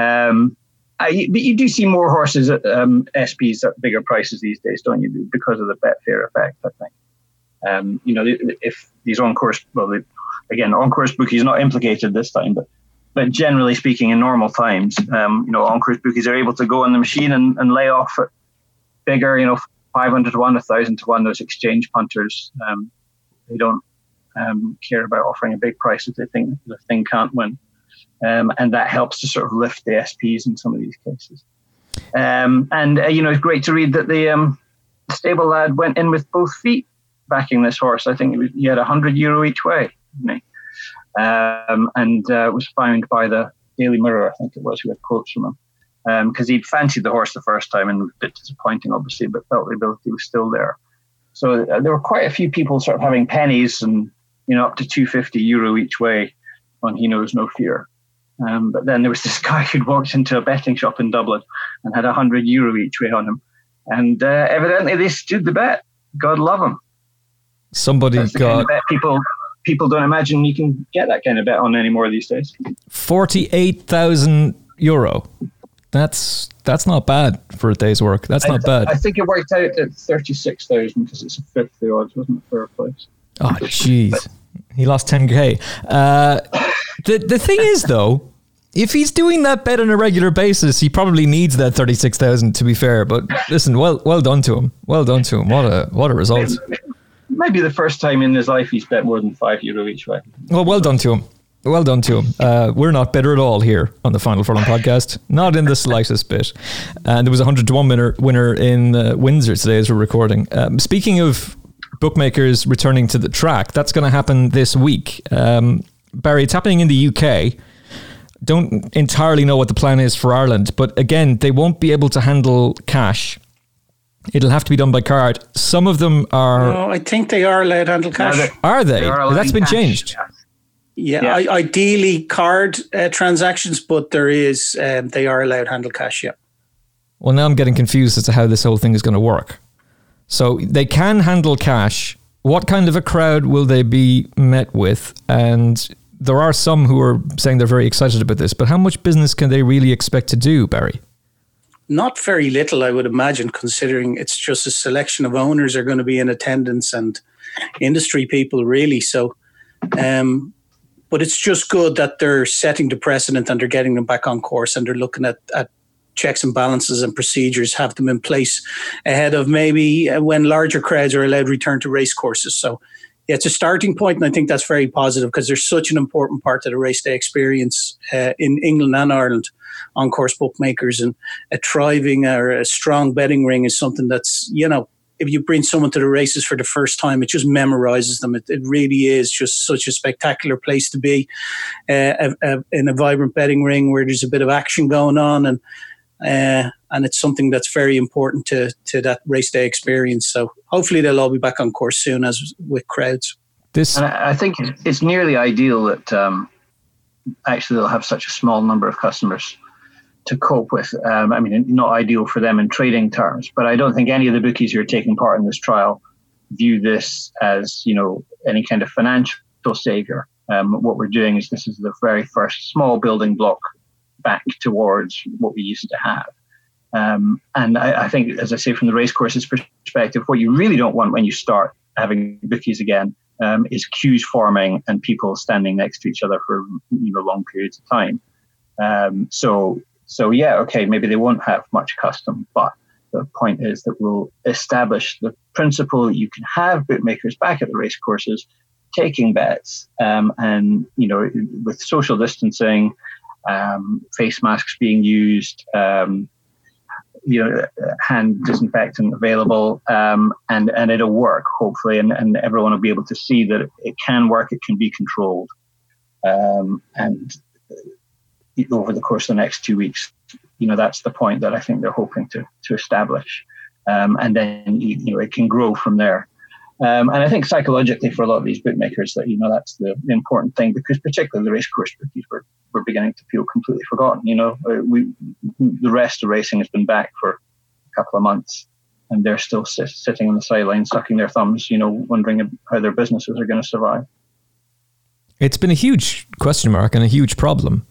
Um, I, but you do see more horses at um, S Ps at bigger prices these days, don't you? Because of the Betfair effect, I think. Um, you know, if these on-course, well, they, again, on-course bookies not implicated this time, but but generally speaking, in normal times, um, you know, on-course bookies are able to go on the machine and, and lay off at bigger, you know, five hundred to one, one thousand to one, those exchange punters. Um, they don't um, care about offering a big price if they think the thing can't win. Um, and that helps to sort of lift the S Ps in some of these cases. Um, and, uh, you know, it's great to read that the um, stable lad went in with both feet backing this horse. I think it was, he had one hundred euro each way, didn't he? Um, and uh, was found by the Daily Mirror, I think it was, who had quotes from him, because um, he'd fancied the horse the first time and was a bit disappointing, obviously, but felt the ability was still there. So uh, there were quite a few people sort of having pennies and, you know, up to two hundred fifty euro each way on He Knows No Fear. Um, but then there was this guy who'd walked into a betting shop in Dublin and had one hundred euro each way on him. And uh, evidently they stood the bet. God love him. Somebody got kind of bet people. People don't imagine you can get that kind of bet on anymore these days. Forty-eight thousand euro. That's that's not bad for a day's work. That's I, not bad. I think it worked out at thirty-six thousand because it's a fifth the odds, wasn't it, for a place? Oh, jeez, he lost ten k. Uh, the the thing is though, if he's doing that bet on a regular basis, he probably needs that thirty-six thousand. To be fair, but listen, well well done to him. Well done to him. What a what a result. Maybe the first time in his life he's bet more than five euro each way. Well, well done to him. Well done to him. Uh, we're not bitter at all here on the Final Furlong podcast. Not in the slightest bit. And there was a one hundred to one winner, winner in uh, Windsor today as we're recording. Um, speaking of bookmakers returning to the track, that's going to happen this week. Um, Barry, it's happening in the U K. Don't entirely know what the plan is for Ireland. But again, they won't be able to handle cash. It'll have to be done by card. Some of them are... No, I think they are allowed to handle cash. Are they? they are well, that's been cash. changed. Yeah, yeah. I, ideally card uh, transactions, but there is, um, they are allowed to handle cash, yeah. Well, now I'm getting confused as to how this whole thing is going to work. So they can handle cash. What kind of a crowd will they be met with? And there are some who are saying they're very excited about this, but how much business can they really expect to do, Barry? Not very little, I would imagine, considering it's just a selection of owners are going to be in attendance and industry people, really. So, um, but it's just good that they're setting the precedent and they're getting them back on course and they're looking at, at checks and balances and procedures, have them in place ahead of maybe when larger crowds are allowed to return to race courses. So, yeah, it's a starting point, and I think that's very positive because there's such an important part of the race day experience uh, in England and Ireland. On-course bookmakers and a thriving or a strong betting ring is something that's, you know, if you bring someone to the races for the first time, it just memorizes them. It, it really is just such a spectacular place to be uh, a, a, in a vibrant betting ring where there's a bit of action going on, and uh, and it's something that's very important to to that race day experience. So hopefully they'll all be back on course soon as with crowds. This, and I think it's nearly ideal that um, actually they'll have such a small number of customers to cope with. Um, I mean, not ideal for them in trading terms, but I don't think any of the bookies who are taking part in this trial view this as, you know, any kind of financial savior. Um, what we're doing is this is the very first small building block back towards what we used to have. Um, and I, I think, as I say, from the racecourses perspective, what you really don't want when you start having bookies again um, is queues forming and people standing next to each other for, you know, long periods of time. Um, so. So, yeah, okay, maybe they won't have much custom, but the point is that we'll establish the principle that you can have bookmakers back at the race courses taking bets um, and, you know, with social distancing, um, face masks being used, um, you know, hand disinfectant available, um, and, and it'll work, hopefully, and, and everyone will be able to see that it can work, it can be controlled, um, and over the course of the next two weeks, you know, that's the point that I think they're hoping to to establish. Um, and then, you know, it can grow from there. Um, and I think psychologically for a lot of these bookmakers that, you know, that's the important thing, because particularly the race course bookies were, were beginning to feel completely forgotten. You know, we the rest of racing has been back for a couple of months. and they're still sit, sitting on the sidelines, sucking their thumbs, you know, wondering how their businesses are going to survive. It's been a huge question mark and a huge problem.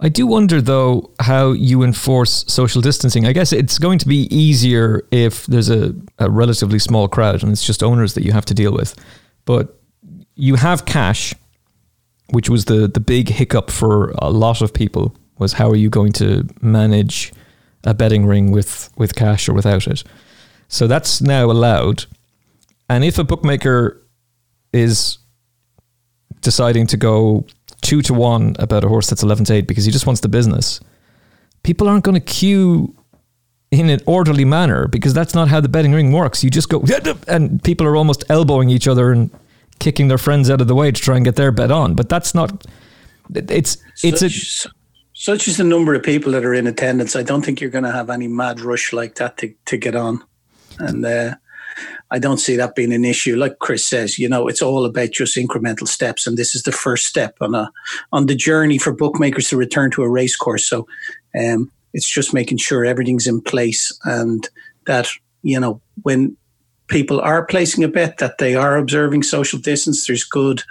I do wonder, though, how you enforce social distancing. I guess it's going to be easier if there's a, a relatively small crowd and it's just owners that you have to deal with. But you have cash, which was the, the big hiccup for a lot of people, was how are you going to manage a betting ring with, with cash or without it? So that's now allowed. And if a bookmaker is deciding to go two to one about a horse that's eleven to eight because he just wants the business, people aren't going to queue in an orderly manner because that's not how the betting ring works. You just go, and people are almost elbowing each other and kicking their friends out of the way to try and get their bet on. But that's not, it's, it's such, a... Such is the number of people that are in attendance. I don't think you're going to have any mad rush like that to, to get on. And, uh, I don't see that being an issue. Like Chris says, you know, it's all about just incremental steps. And this is the first step on a, on the journey for bookmakers to return to a race course. So um, it's just making sure everything's in place and that, you know, when people are placing a bet, that they are observing social distance. There's good,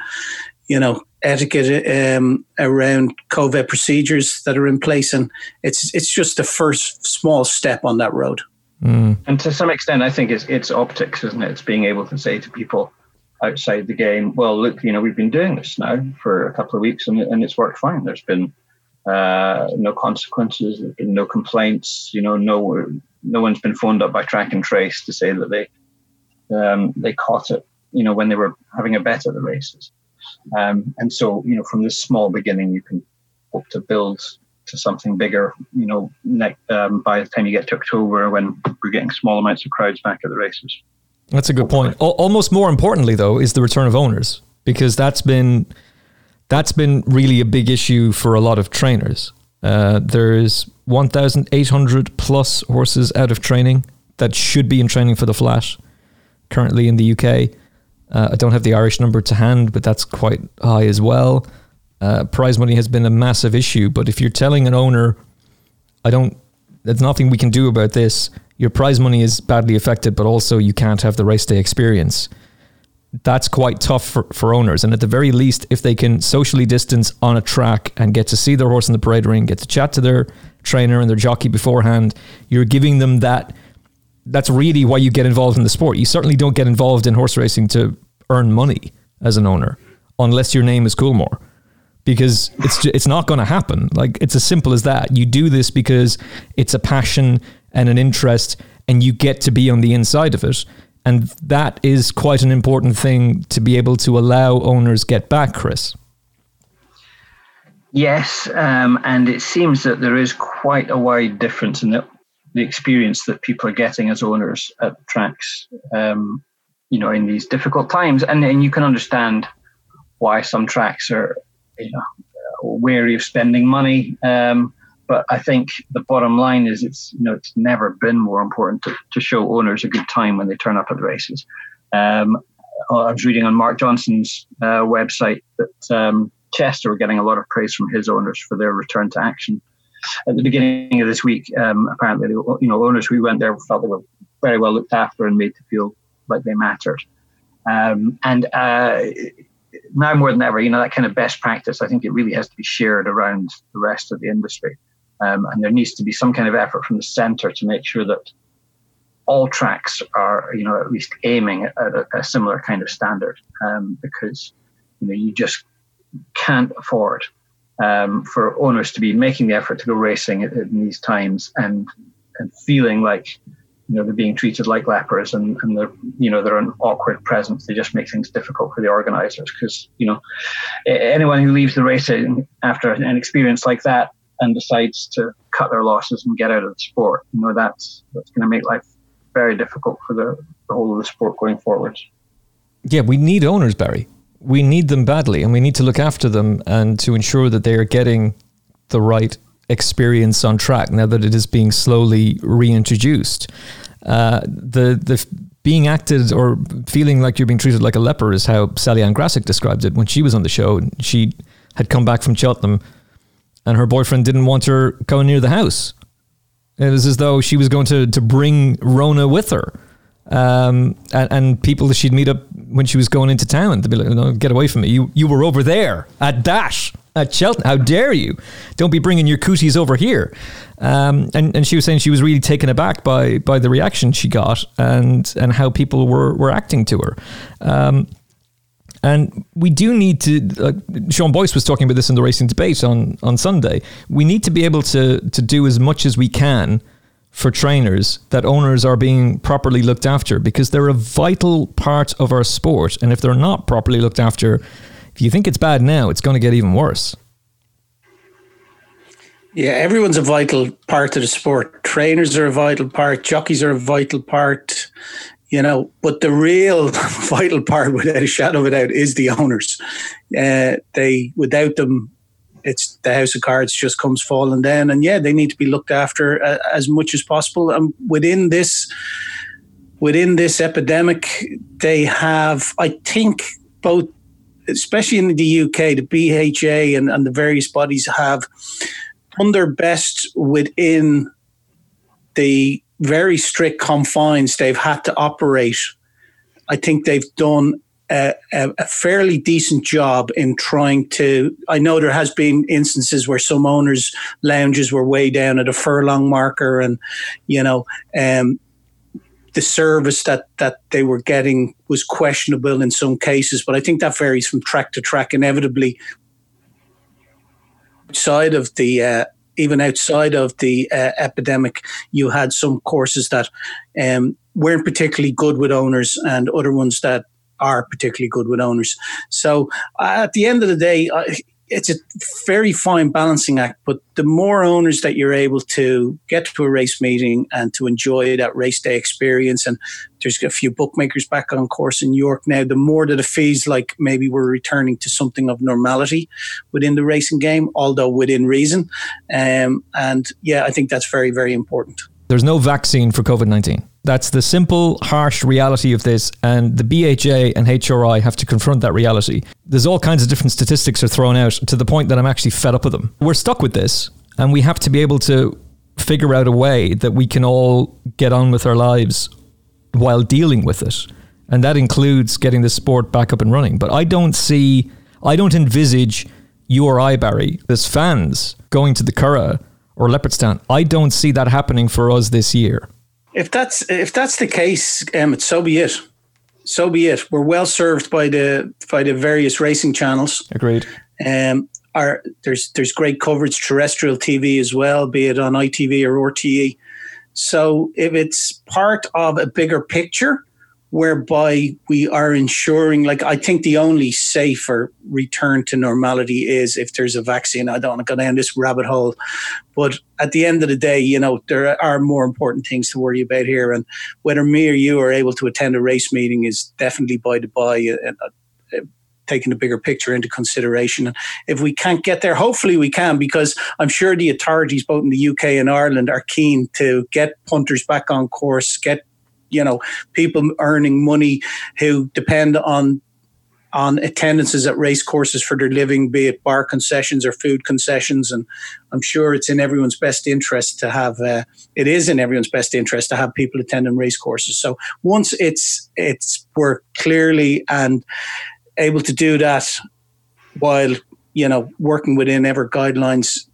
you know, etiquette um, around COVID procedures that are in place. And it's, it's just the first small step on that road. Mm. And to some extent, I think it's it's optics, isn't it? It's being able to say to people outside the game, well, look, you know, we've been doing this now for a couple of weeks and, and it's worked fine. There's been uh, no consequences, there's been no complaints, you know, no no one's been phoned up by Track and Trace to say that they um, they caught it, you know, when they were having a bet at the races. Um, and so, you know, from this small beginning, you can hope to build to something bigger, you know, next, um, by the time you get to October when we're getting small amounts of crowds back at the races. That's a good point. Al- almost more importantly, though, is the return of owners, because that's been that's been really a big issue for a lot of trainers. Uh, there's one thousand eight hundred plus horses out of training that should be in training for the flat currently in the U K. Uh, I don't have the Irish number to hand, but that's quite high as well. Uh, prize money has been a massive issue, but if you're telling an owner, I don't, there's nothing we can do about this, your prize money is badly affected, but also you can't have the race day experience. That's quite tough for, for owners. And at the very least, if they can socially distance on a track and get to see their horse in the parade ring, get to chat to their trainer and their jockey beforehand, you're giving them that. That's really why you get involved in the sport. You certainly don't get involved in horse racing to earn money as an owner, unless your name is Coolmore. Because it's it's not going to happen. Like, it's as simple as that. You do this because it's a passion and an interest, and you get to be on the inside of it. And that is quite an important thing to be able to allow owners get back, Chris. Yes, um, and it seems that there is quite a wide difference in the, the experience that people are getting as owners at tracks, um, you know, in these difficult times. And, and you can understand why some tracks are, you know, wary of spending money. Um, but I think the bottom line is it's, you know, it's never been more important to, to show owners a good time when they turn up at the races. Um, I was reading on Mark Johnson's uh, website that um, Chester were getting a lot of praise from his owners for their return to action. At the beginning of this week, um, apparently, you know, owners who went there felt they were very well looked after and made to feel like they mattered. Um, and, uh, now more than ever, you know, that kind of best practice, I think it really has to be shared around the rest of the industry. Um, and there needs to be some kind of effort from the centre to make sure that all tracks are, you know, at least aiming at a, a similar kind of standard, um, because, you know, you just can't afford um, for owners to be making the effort to go racing in these times and, and feeling like, you know, they're being treated like lepers and, and they're, you know, they're an awkward presence. They just make things difficult for the organisers because, you know, anyone who leaves the race after an experience like that and decides to cut their losses and get out of the sport, you know, that's, that's going to make life very difficult for the, the whole of the sport going forward. Yeah, we need owners, Barry. We need them badly and we need to look after them and to ensure that they are getting the right experience on track now that it is being slowly reintroduced. Uh, the the being acted or feeling like you're being treated like a leper is how Sally Ann Grasick described it when she was on the show. She had come back from Cheltenham and her boyfriend didn't want her going near the house. It was as though she was going to, to bring Rona with her. Um, and, and people that she'd meet up when she was going into town, they'd be like, no, get away from me. You you were over there at Dash, at Cheltenham. How dare you? Don't be bringing your cooties over here. Um, and, and she was saying she was really taken aback by by the reaction she got and and how people were, were acting to her. Um, and we do need to, like Sean Boyce was talking about this in the Racing Debate on, on Sunday, we need to be able to to do as much as we can for trainers, that owners are being properly looked after, because they're a vital part of our sport. And if they're not properly looked after, if you think it's bad now, it's going to get even worse. Yeah, everyone's a vital part of the sport. Trainers are a vital part. Jockeys are a vital part, you know, but the real vital part, without a shadow of a doubt, is the owners. Uh, they, without them, it's the house of cards just comes falling down. And yeah, they need to be looked after uh, as much as possible. And within this, within this epidemic, they have, I think, both, especially in the U K, the B H A and, and the various bodies have done their best within the very strict confines they've had to operate. I think they've done A, a fairly decent job in trying to. I know there has been instances where some owners' lounges were way down at a furlong marker, and you know, um, the service that that they were getting was questionable in some cases. But I think that varies from track to track. Inevitably, outside of the uh, even outside of the uh, epidemic, you had some courses that um, weren't particularly good with owners, and other ones that are particularly good with owners. So uh, at the end of the day, uh, it's a very fine balancing act, but the more owners that you're able to get to a race meeting and to enjoy that race day experience, and there's a few bookmakers back on course in York now, the more that it feels like maybe we're returning to something of normality within the racing game, although within reason. Um, and yeah, I think that's very, very important. There's no vaccine for COVID nineteen. That's the simple, harsh reality of this, and the B H A and H R I have to confront that reality. There's all kinds of different statistics are thrown out, to the point that I'm actually fed up with them. We're stuck with this, and we have to be able to figure out a way that we can all get on with our lives while dealing with it. And that includes getting the sport back up and running. But I don't see, I don't envisage you or I, Barry, as fans going to the Curragh or Leopardstown. I don't see that happening for us this year. If that's if that's the case, Emmett, so be it. So be it. We're well served by the by the various racing channels. Agreed. Um, our, there's there's great coverage, terrestrial T V as well, be it on I T V or R T E. So if it's part of a bigger picture, whereby we are ensuring, like, I think the only safer return to normality is if there's a vaccine. I don't want to go down this rabbit hole, but at the end of the day, you know, there are more important things to worry about here. And whether me or you are able to attend a race meeting is definitely by the by, uh, uh, taking the bigger picture into consideration. And if we can't get there, hopefully we can, because I'm sure the authorities, both in the U K and Ireland, are keen to get punters back on course, get, you know, people earning money who depend on on attendances at race courses for their living, be it bar concessions or food concessions. And I'm sure it's in everyone's best interest to have, uh, it is in everyone's best interest to have people attending race courses. So once it's, it's we're clearly and able to do that while, you know, working within ever guidelines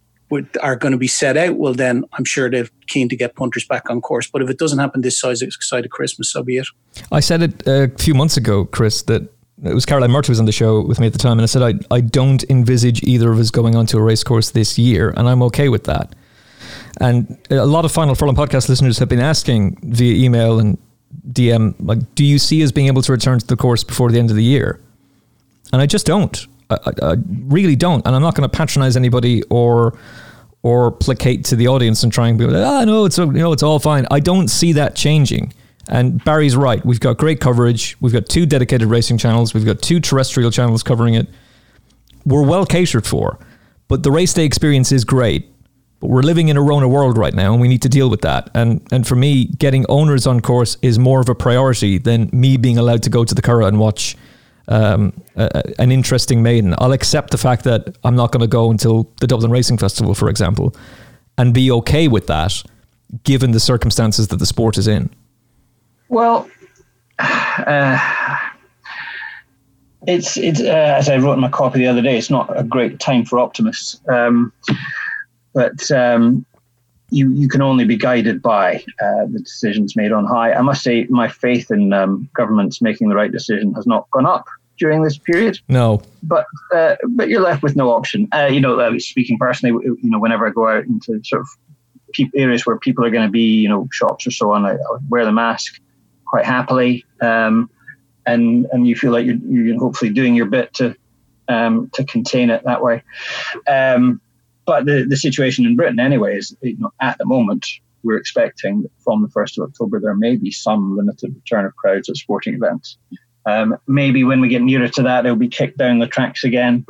are going to be set out, well then I'm sure they're keen to get punters back on course. But if it doesn't happen this side of Christmas, so be it. I said it a few months ago, Chris, that it was Caroline Murphy was on the show with me at the time, and I said, I, I don't envisage either of us going onto a race course this year, and I'm okay with that. And a lot of Final Furlong podcast listeners have been asking via email and D M, like, do you see us being able to return to the course before the end of the year? And I just don't. I, I really don't, and I'm not going to patronize anybody or or placate to the audience and try and be like, ah, no, it's, you know, it's all fine. I don't see that changing. And Barry's right. We've got great coverage. We've got two dedicated racing channels. We've got two terrestrial channels covering it. We're well catered for, but the race day experience is great. But we're living in a Rona world right now, and we need to deal with that. And and for me, getting owners on course is more of a priority than me being allowed to go to the Curragh and watch Um, uh, an interesting maiden. I'll accept the fact that I'm not going to go until the Dublin Racing Festival, for example, and be okay with that given the circumstances that the sport is in? Well, uh, it's, it's uh, as I wrote in my copy the other day, it's not a great time for optimists. Um, but um, you, you can only be guided by uh, the decisions made on high. I must say my faith in um, governments making the right decision has not gone up during this period. No. But uh, but you're left with no option. Uh, you know, uh, speaking personally, you know, whenever I go out into sort of areas where people are going to be, you know, shops or so on, I, I wear the mask quite happily, um, and and you feel like you're, you're hopefully doing your bit to um, to contain it that way. Um, but the, the situation in Britain, anyway, is, you know, at the moment we're expecting that from the first of October there may be some limited return of crowds at sporting events. Um, maybe when we get nearer to that, it'll be kicked down the tracks again.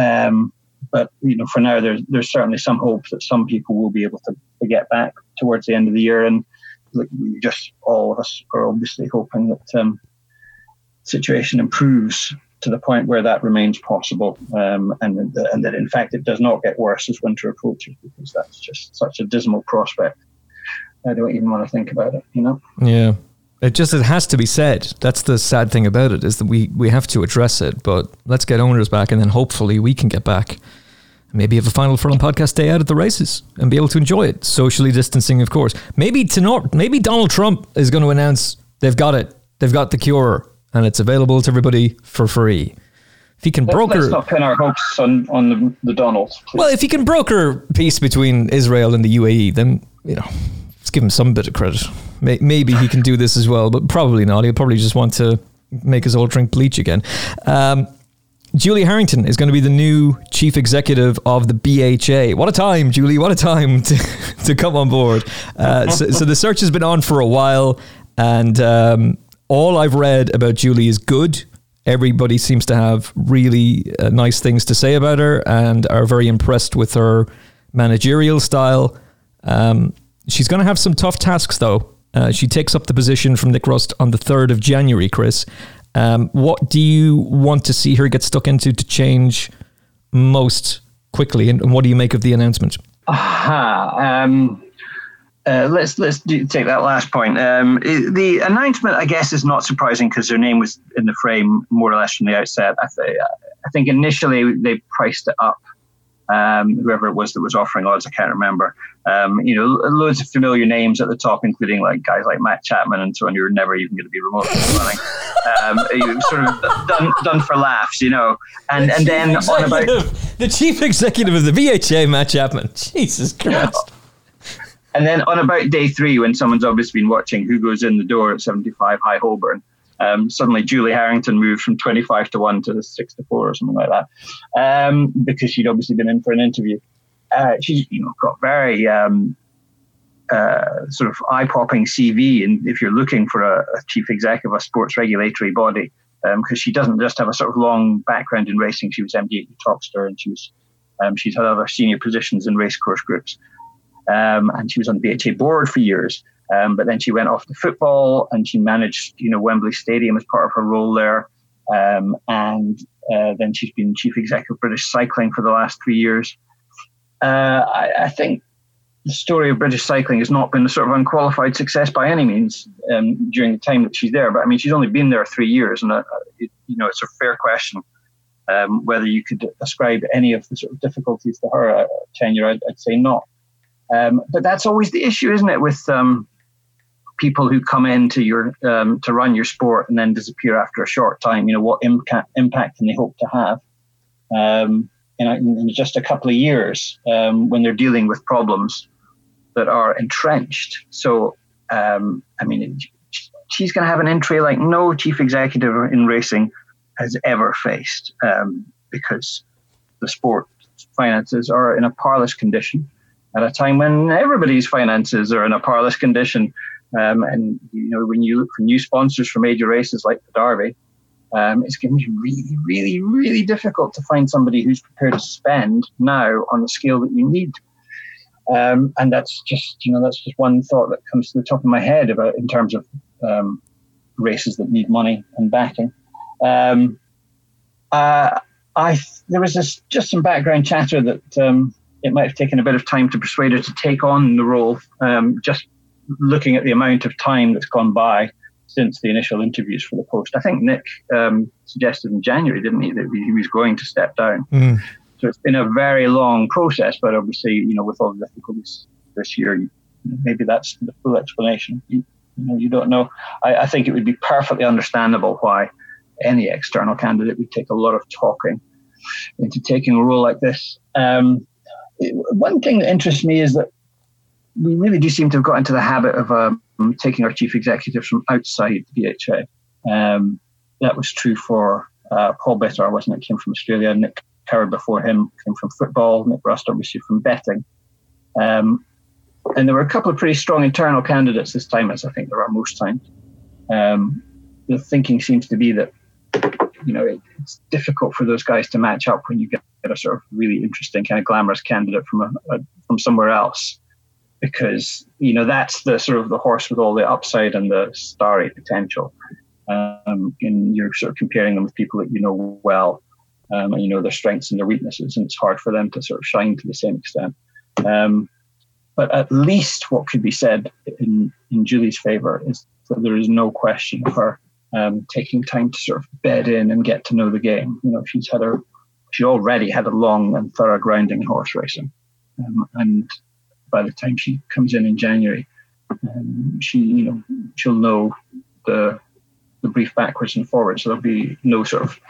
Um, but you know, for now, there's there's certainly some hope that some people will be able to, to get back towards the end of the year. And look, we just all of us are obviously hoping that um, the situation improves to the point where that remains possible, um, and and that in fact it does not get worse as winter approaches, because that's just such a dismal prospect. I don't even want to think about it, you know. Yeah. It just, it has to be said. That's the sad thing about it, is that we, we have to address it, but let's get owners back, and then hopefully we can get back. Maybe have a Final Furlong podcast day out at the races and be able to enjoy it. Socially distancing, of course. Maybe to not, maybe Donald Trump is going to announce they've got it. They've got the cure and it's available to everybody for free. If he can let's, broker... Let's not pin our hopes on, on the, the Donald. Please. Well, if he can broker peace between Israel and the U A E, then, you know... Let's give him some bit of credit. Maybe he can do this as well, but probably not. He'll probably just want to make us all drink bleach again. Um, Julie Harrington is going to be the new chief executive of the B H A. What a time, Julie. What a time to, to come on board. Uh, so, so the search has been on for a while, and um, all I've read about Julie is good. Everybody seems to have really uh, nice things to say about her and are very impressed with her managerial style. Um She's going to have some tough tasks, though. Uh, she takes up the position from Nick Rust on the third of January, Chris. Um, what do you want to see her get stuck into to change most quickly? And, and what do you make of the announcement? Aha. Um, uh, let's let's do, take that last point. Um, it, the announcement, I guess, is not surprising because her name was in the frame more or less from the outset. I, th- I think initially they priced it up. Um, whoever it was that was offering odds, I can't remember. Um, you know, loads of familiar names at the top, including like guys like Matt Chapman and so on. You're never even going to be remotely running. Um, you sort of done done for laughs, you know. And the and then on about the chief executive of the B H A, Matt Chapman. Jesus Christ. And then on about day three, when someone's obviously been watching who goes in the door at seventy-five High Holborn. Um, suddenly, Julie Harrington moved from twenty-five to one to six to four or something like that, um, because she'd obviously been in for an interview. Uh, she's, you know, got very um, uh, sort of eye-popping C V, and if you're looking for a, a chief exec of a sports regulatory body, because um, she doesn't just have a sort of long background in racing. She was M D at Topster, and she was um, she's had other senior positions in race course groups, um, and she was on the B H A board for years. Um, but then she went off to football and she managed, you know, Wembley Stadium as part of her role there. Um, and uh, then she's been chief exec of British Cycling for the last three years. Uh, I, I think the story of British Cycling has not been a sort of unqualified success by any means um, during the time that she's there. But I mean, she's only been there three years, and uh, it, you know, it's a fair question um, whether you could ascribe any of the sort of difficulties to her uh, tenure. I'd, I'd say not. Um, but that's always the issue, isn't it? With um, people who come in to your um, to run your sport and then disappear after a short time, you know, what impact impact can they hope to have um, in, in just a couple of years um, when they're dealing with problems that are entrenched? So, um, I mean, she's going to have an entry like no chief executive in racing has ever faced um, because the sport finances are in a parlous condition at a time when everybody's finances are in a parlous condition. Um, and, you know, when you look for new sponsors for major races like the Derby, um, it's going to be really, really, really difficult to find somebody who's prepared to spend now on the scale that you need. Um, and that's just, you know, that's just one thought that comes to the top of my head about in terms of um, races that need money and backing. Um, uh, I there was this, just some background chatter that um, it might have taken a bit of time to persuade her to take on the role, um, just looking at the amount of time that's gone by since the initial interviews for the post. I think Nick um, suggested in January, didn't he, that he was going to step down. Mm. So it's been a very long process, but obviously, you know, with all the difficulties this year, maybe that's the full explanation. You, you know, you don't know. I, I think it would be perfectly understandable why any external candidate would take a lot of talking into taking a role like this. Um, one thing that interests me is that we really do seem to have got into the habit of um, taking our chief executives from outside the B H A. Um, that was true for uh, Paul Bitter, wasn't it? Came from Australia. Nick Curran before him came from football. Nick Rust, obviously, from betting. Um, and there were a couple of pretty strong internal candidates this time, as I think there are most times. Um, the thinking seems to be that, you know, it, it's difficult for those guys to match up when you get a sort of really interesting kind of glamorous candidate from a, a, from somewhere else, because, you know, that's the sort of the horse with all the upside and the starry potential. Um, and you're sort of comparing them with people that you know well, um, and you know their strengths and their weaknesses, and it's hard for them to sort of shine to the same extent. Um, but at least what could be said in, in Julie's favour is that there is no question of her um, taking time to sort of bed in and get to know the game. You know, she's had her, she already had a long and thorough grounding in horse racing, um, and by the time she comes in in January, um, she, you know, she'll know the the brief backwards and forwards. So there'll be no sort of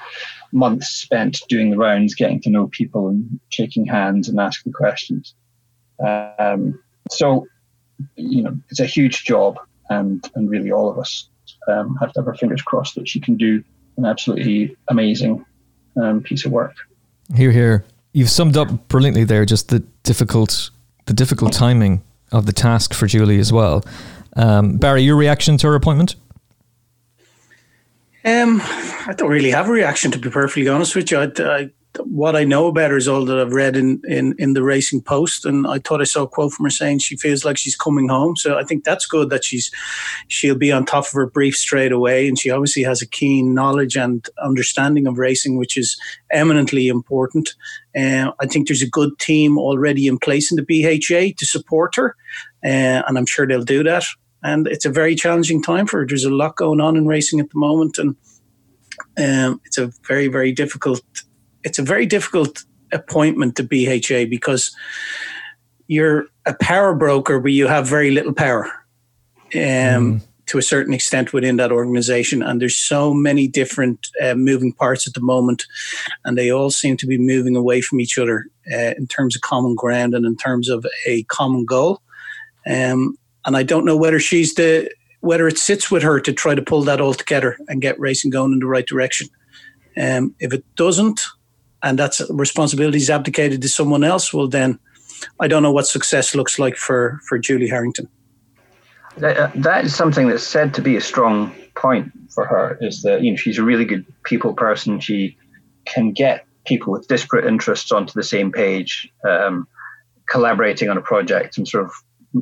months spent doing the rounds, getting to know people and shaking hands and asking questions. Um, so, you know, it's a huge job, and, and really all of us um, have to have our fingers crossed that she can do an absolutely amazing um, piece of work. Hear, hear. You've summed up brilliantly there, just the difficult, the difficult timing of the task for Julie as well. Um, Barry, your reaction to her appointment? Um, I don't really have a reaction, to be perfectly honest with you. I, I, what I know about her is all that I've read in, in, in the Racing Post, and I thought I saw a quote from her saying she feels like she's coming home. So I think that's good that she's she'll be on top of her brief straight away, and she obviously has a keen knowledge and understanding of racing, which is eminently important. Uh, I think there's a good team already in place in the B H A to support her, uh, and I'm sure they'll do that. And it's a very challenging time for her. There's a lot going on in racing at the moment, and um, it's a very, very difficult. It's a very difficult appointment to B H A, because you're a power broker, but you have very little power um, mm. to a certain extent within that organisation. And there's so many different uh, moving parts at the moment, and they all seem to be moving away from each other uh, in terms of common ground and in terms of a common goal. Um, and I don't know whether she's the whether it sits with her to try to pull that all together and get racing going in the right direction. Um, if it doesn't, and that's responsibility is abdicated to someone else, well then, I don't know what success looks like for, for Julie Harrington. That, uh, that is something that's said to be a strong point for her, is that, you know, she's a really good people person. She can get people with disparate interests onto the same page, um, collaborating on a project and sort of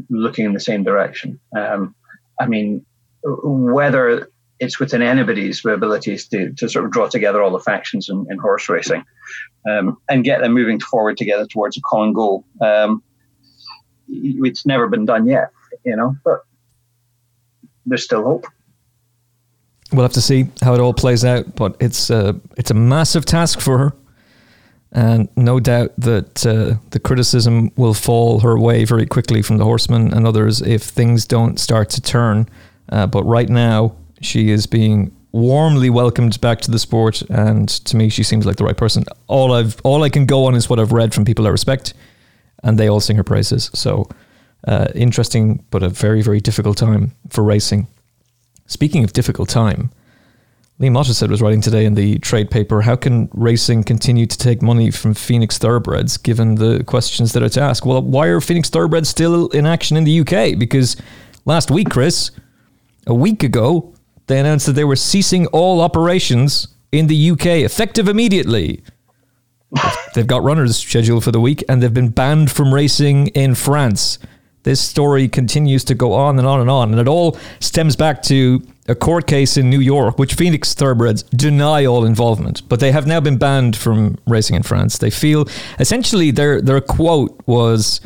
looking in the same direction. Um, I mean, whether it's within anybody's abilities to, to sort of draw together all the factions in, in horse racing um, and get them moving forward together towards a common goal. Um, it's never been done yet, you know, but there's still hope. We'll have to see how it all plays out, but it's a, it's a massive task for her. And no doubt that uh, the criticism will fall her way very quickly from the horsemen and others if things don't start to turn. Uh, but right now, she is being warmly welcomed back to the sport, and to me, she seems like the right person. All I've, all I can go on is what I've read from people I respect, and they all sing her praises. So, uh, interesting, but a very, very difficult time for racing. Speaking of difficult time, Liam Ottershead was writing today in the trade paper, how can racing continue to take money from Phoenix Thoroughbreds, given the questions that are to ask? Well, why are Phoenix Thoroughbreds still in action in the U K? Because last week, Chris, a week ago, they announced that they were ceasing all operations in the U K, effective immediately. They've got runners scheduled for the week, and they've been banned from racing in France. This story continues to go on and on and on, and it all stems back to a court case in New York, which Phoenix Thoroughbreds deny all involvement, but they have now been banned from racing in France. They feel, essentially, their their quote was,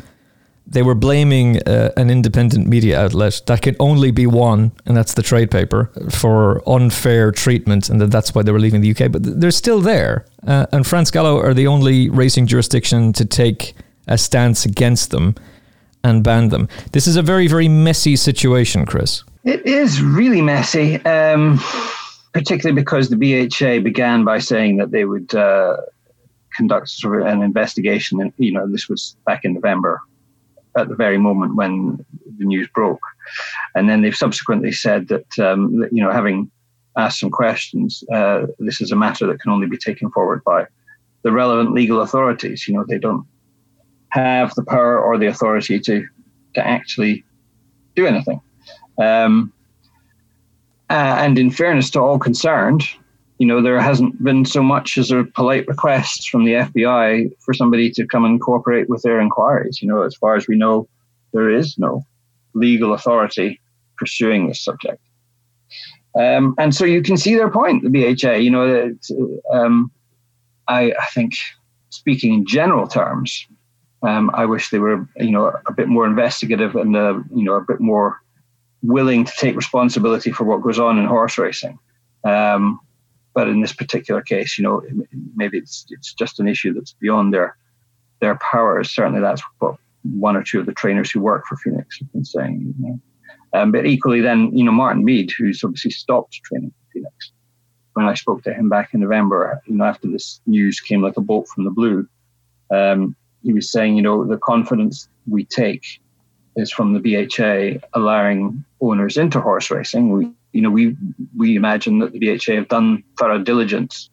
they were blaming uh, an independent media outlet that can only be one, and that's the trade paper, for unfair treatment, and that that's why they were leaving the U K. But they're still there, uh, and France Gallo are the only racing jurisdiction to take a stance against them and ban them. This is a very, very messy situation, Chris. It is really messy, um, particularly because the B H A began by saying that they would uh, conduct sort of an investigation. And, you know, this was back in November, at the very moment when the news broke. And then they've subsequently said that, um, that you know, having asked some questions, uh, this is a matter that can only be taken forward by the relevant legal authorities. You know, they don't have the power or the authority to to actually do anything. Um, uh, and in fairness to all concerned, you know, there hasn't been so much as a polite request from the F B I for somebody to come and cooperate with their inquiries. You know, as far as we know, there is no legal authority pursuing this subject. Um, and so you can see their point, the B H A. You know, it, um, I, I think speaking in general terms, Um, I wish they were, you know, a bit more investigative and, uh, you know, a bit more willing to take responsibility for what goes on in horse racing. Um, but in this particular case, you know, maybe it's it's just an issue that's beyond their their powers. Certainly, that's what one or two of the trainers who work for Phoenix have been saying. You know? um, but equally, then, you know, Martin Mead, who's obviously stopped training for Phoenix. When I spoke to him back in November, you know, after this news came like a bolt from the blue. Um, He was saying, you know, the confidence we take is from the B H A allowing owners into horse racing. We, you know, we we imagine that the B H A have done thorough diligence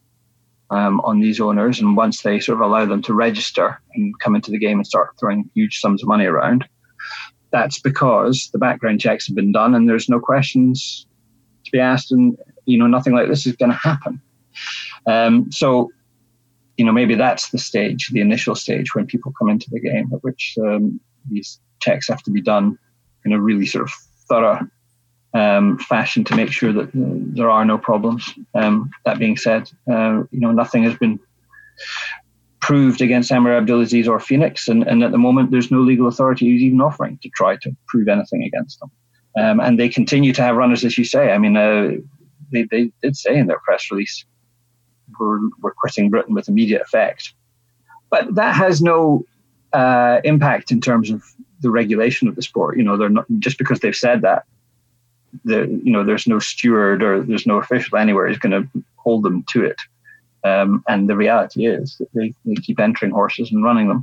um, on these owners, and once they sort of allow them to register and come into the game and start throwing huge sums of money around, that's because the background checks have been done and there's no questions to be asked, and you know, nothing like this is going to happen. Um, so. You know, maybe that's the stage, the initial stage when people come into the game, at which um, these checks have to be done in a really sort of thorough um, fashion to make sure that uh, there are no problems. Um, that being said, uh, you know, nothing has been proved against Amr Abdulaziz or Phoenix, and, and at the moment there's no legal authority who's even offering to try to prove anything against them. Um, and they continue to have runners, as you say. I mean, uh, they, they did say in their press release, We're, we're quitting Britain with immediate effect. But that has no uh, impact in terms of the regulation of the sport. You know, they're not, just because they've said that, you know, there's no steward or there's no official anywhere who's going to hold them to it. Um, and the reality is that they, they keep entering horses and running them.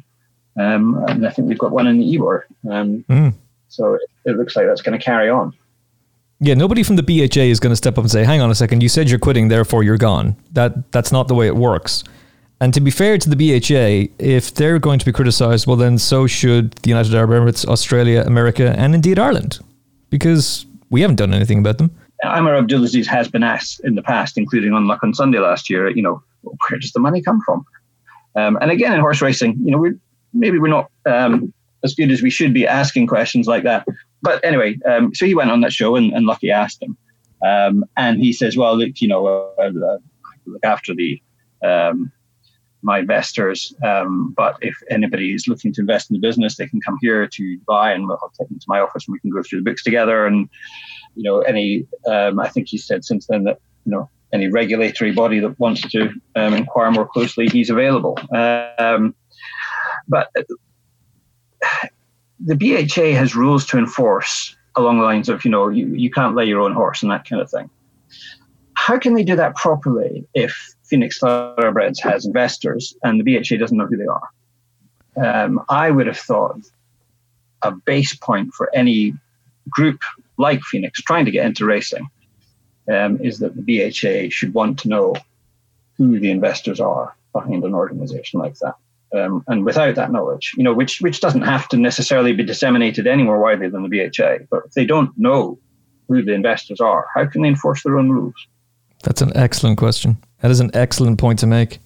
Um, and I think we've got one in the Ebor. Um, mm. So it, it looks like that's going to carry on. Yeah, nobody from the B H A is going to step up and say, hang on a second, you said you're quitting, therefore you're gone. That That's not the way it works. And to be fair to the B H A, if they're going to be criticised, well then so should the United Arab Emirates, Australia, America, and indeed Ireland, because we haven't done anything about them. Amr Abdulaziz has been asked in the past, including on Luck on Sunday last year, you know, where does the money come from? Um, and again, in horse racing, you know, we're, maybe we're not um, as good as we should be asking questions like that. But anyway, um, so he went on that show and, and Lucky asked him. Um, and he says, well, look, you know, uh, uh, look after the um, my investors. Um, but if anybody is looking to invest in the business, they can come here to Dubai and I'll take them to my office and we can go through the books together. And, you know, any, um, I think he said since then that, you know, any regulatory body that wants to um, inquire more closely, he's available. Um, but... Uh, The B H A has rules to enforce along the lines of, you know, you, you can't lay your own horse and that kind of thing. How can they do that properly if Phoenix Thoroughbreds has investors and the B H A doesn't know who they are? Um, I would have thought a base point for any group like Phoenix trying to get into racing um, is that the B H A should want to know who the investors are behind an organization like that. Um, and without that knowledge, you know, which which doesn't have to necessarily be disseminated any more widely than the B H A, but if they don't know who the investors are, how can they enforce their own rules? That's an excellent question. That is an excellent point to make.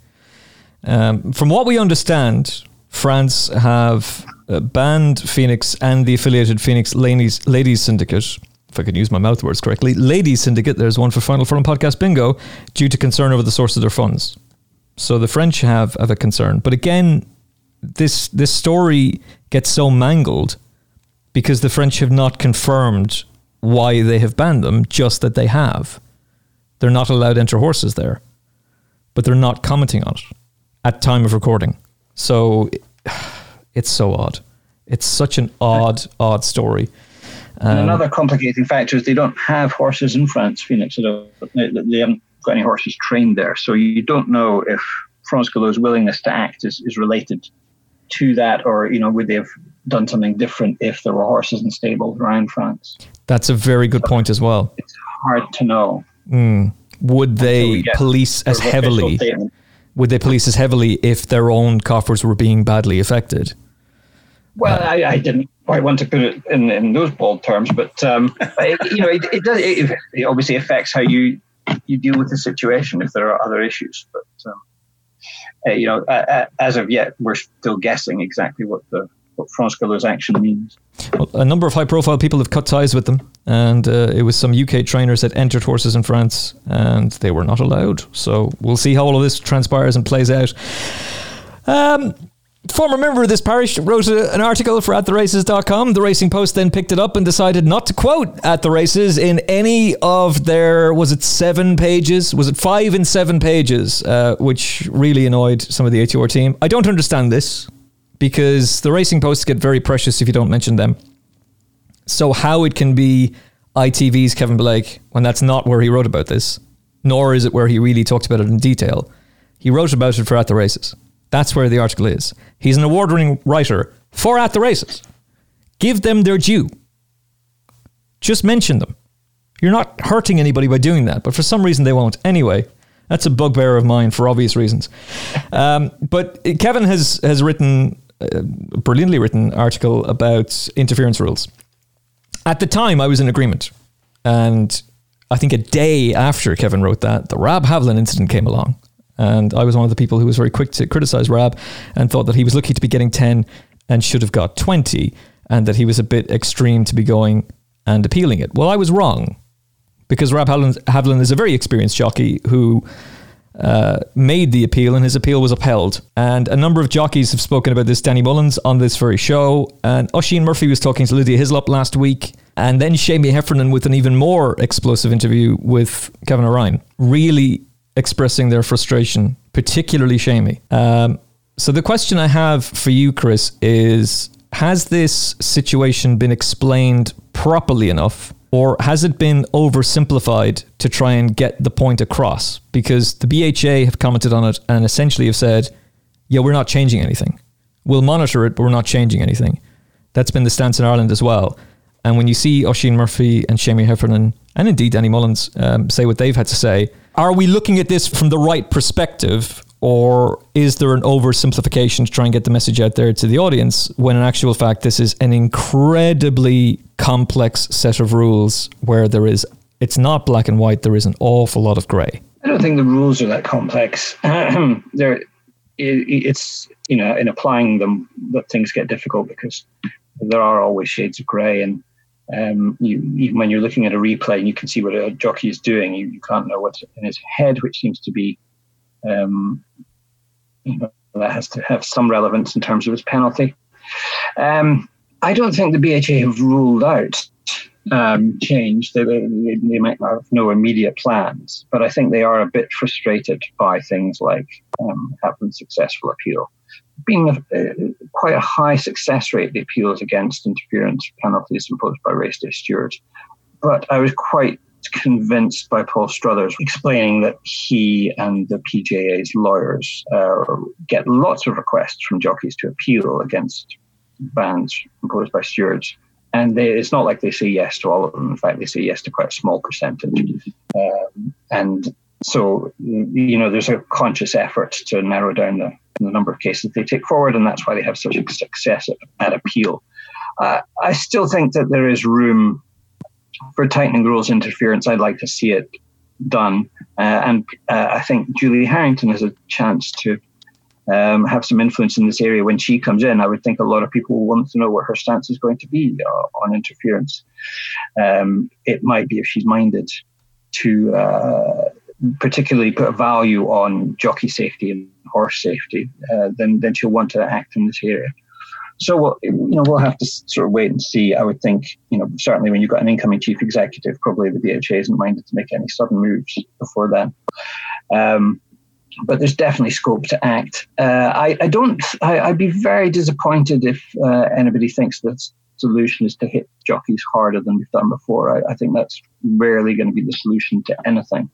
Um, from what we understand, France have banned Phoenix and the affiliated Phoenix Ladies, Ladies Syndicate, if I can use my mouth words correctly, Ladies Syndicate, there's one for Final Four and Podcast Bingo, due to concern over the source of their funds. So the French have, have a concern. But again, this this story gets so mangled because the French have not confirmed why they have banned them, just that they have. They're not allowed to enter horses there, but they're not commenting on it at time of recording. So it, it's so odd. It's such an odd, odd story. Um, and another complicating factor is they don't have horses in France, Phoenix. So they, they haven't got any horses trained there. So you don't know if France Galop's willingness to act is, is related to that, or, you know, would they have done something different if there were horses in stables around France? That's a very good so point as well. It's hard to know. Mm. Would they police as heavily? Would they police as heavily if their own coffers were being badly affected? Well, uh, I, I didn't quite want to put it in, in those bold terms, but um, it, you know, it, it does. It, it obviously affects how you you deal with the situation if there are other issues. But um, uh, you know, uh, as of yet, we're still guessing exactly what the what France Galop's action means. Well, a number of high-profile people have cut ties with them, and uh, it was some U K trainers that entered horses in France, and they were not allowed. So we'll see how all of this transpires and plays out. Um, former member of this parish wrote a, an article for at the races dot com. The Racing Post then picked it up and decided not to quote At The Races in any of their, was it seven pages? Was it five and seven pages? Uh, which really annoyed some of the A T R team. I don't understand this, because the Racing Posts get very precious if you don't mention them. So how it can be I T V's Kevin Blake, when that's not where he wrote about this, nor is it where he really talked about it in detail. He wrote about it for At The Races. That's where the article is. He's an award-winning writer for At The Races. Give them their due. Just mention them. You're not hurting anybody by doing that, but for some reason they won't. Anyway, that's a bugbear of mine for obvious reasons. Um, but Kevin has, has written... brilliantly written article about interference rules. At the time, I was in agreement. And I think a day after Kevin wrote that, the Rab Havlin incident came along. And I was one of the people who was very quick to criticize Rab and thought that he was lucky to be getting ten and should have got twenty, and that he was a bit extreme to be going and appealing it. Well, I was wrong, because Rab Havlin, Havlin is a very experienced jockey who... Uh, made the appeal, and his appeal was upheld. And a number of jockeys have spoken about this. Danny Mullins on this very show, and Oisin Murphy was talking to Lydia Hislop last week, and then Shamie Heffernan with an even more explosive interview with Kevin O'Ryan, really expressing their frustration, particularly Shamie. Um, so the question I have for you, Chris, is, has this situation been explained properly enough? Or has it been oversimplified to try and get the point across? Because the B H A have commented on it and essentially have said, yeah, we're not changing anything. We'll monitor it, but we're not changing anything. That's been the stance in Ireland as well. And when you see Oisin Murphy and Shamie Heffernan, and indeed Danny Mullins, um, say what they've had to say, are we looking at this from the right perspective? Or is there an oversimplification to try and get the message out there to the audience, when in actual fact this is an incredibly complex set of rules where there is, it's not black and white, there is an awful lot of grey? I don't think the rules are that complex. There, it's, you know, in applying them that things get difficult, because there are always shades of grey, and um, you, even when you're looking at a replay and you can see what a jockey is doing, you, you can't know what's in his head, which seems to be um, you know, that has to have some relevance in terms of his penalty. Um, I don't think the B H A have ruled out um, change. They, they, they might have no immediate plans, but I think they are a bit frustrated by things like um, having successful appeal. Being a, uh, quite a high success rate, the appeals against interference penalties imposed by race day stewards. But I was quite convinced by Paul Struthers explaining that he and the P J A's lawyers uh, get lots of requests from jockeys to appeal against bans imposed by stewards, and they, it's not like they say yes to all of them. In fact, they say yes to quite a small percentage, um, and so, you know, there's a conscious effort to narrow down the, the number of cases they take forward, and that's why they have such success at, at appeal. Uh, I still think that there is room for tightening rules interference. I'd like to see it done, uh, and uh, I think Julie Harrington has a chance to um, have some influence in this area when she comes in, I would think a lot of people will want to know what her stance is going to be uh, on interference. Um, it might be, if she's minded to uh, particularly put a value on jockey safety and horse safety, uh, then then she'll want to act in this area. So we'll, you know, we'll have to sort of wait and see. I would think, you know, certainly when you've got an incoming chief executive, probably the B H A isn't minded to make any sudden moves before then. Um, but there's definitely scope to act. Uh, I, I don't. I, I'd be very disappointed if uh, anybody thinks that solution is to hit jockeys harder than we've done before. I, I think that's rarely going to be the solution to anything.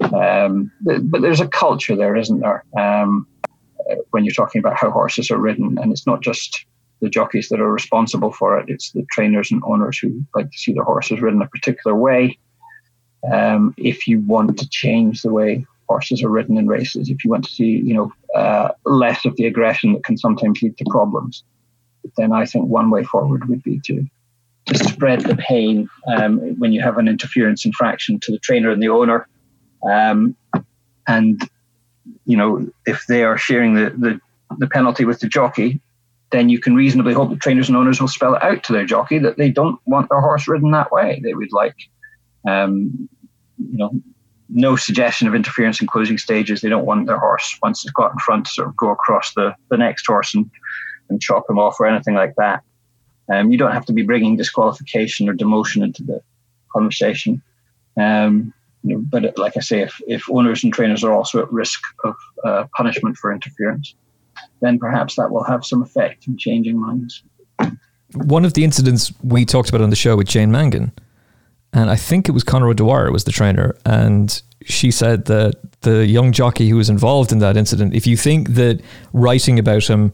Um, but, but there's a culture there, isn't there? Um, when you're talking about how horses are ridden, and it's not just the jockeys that are responsible for it. It's the trainers and owners who like to see their horses ridden a particular way. Um, if you want to change the way horses are ridden in races, if you want to see, you know, uh, less of the aggression that can sometimes lead to problems, then I think one way forward would be to to spread the pain um, when you have an interference infraction to the trainer and the owner. Um, and, you know, if they are sharing the, the, the penalty with the jockey, then you can reasonably hope that trainers and owners will spell it out to their jockey that they don't want their horse ridden that way. They would like, um, you know, no suggestion of interference in closing stages. They don't want their horse, once it's got in front, to sort of go across the, the next horse and, and chop him off or anything like that. Um, you don't have to be bringing disqualification or demotion into the conversation. Um, you know, but like I say, if, if owners and trainers are also at risk of uh, punishment for interference, then perhaps that will have some effect in changing minds. One of the incidents we talked about on the show with Jane Mangan, and I think it was Conor O'Dwyer was the trainer, and she said that the young jockey who was involved in that incident, if you think that writing about him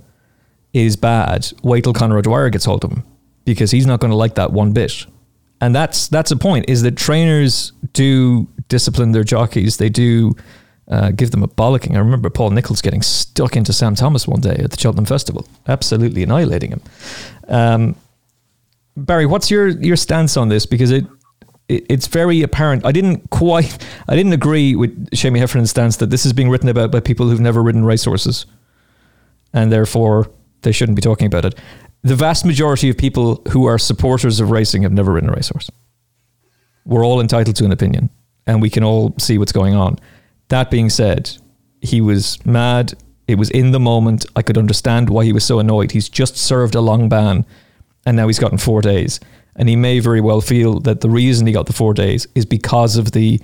is bad, wait till Conor O'Dwyer gets hold of him, because he's not going to like that one bit. And that's that's a point, is that trainers do discipline their jockeys. They do... Uh, give them a bollocking. I remember Paul Nicholls getting stuck into Sam Thomas one day at the Cheltenham Festival, absolutely annihilating him. Um, Barry, what's your, your stance on this? Because it, it it's very apparent. I didn't quite, I didn't agree with Jamie Heffernan's stance that this is being written about by people who've never ridden racehorses, and therefore they shouldn't be talking about it. The vast majority of people who are supporters of racing have never ridden a racehorse. We're all entitled to an opinion, and we can all see what's going on. That being said, he was mad. It was in the moment. I could understand why he was so annoyed. He's just served a long ban, and now he's gotten four days. And he may very well feel that the reason he got the four days is because of the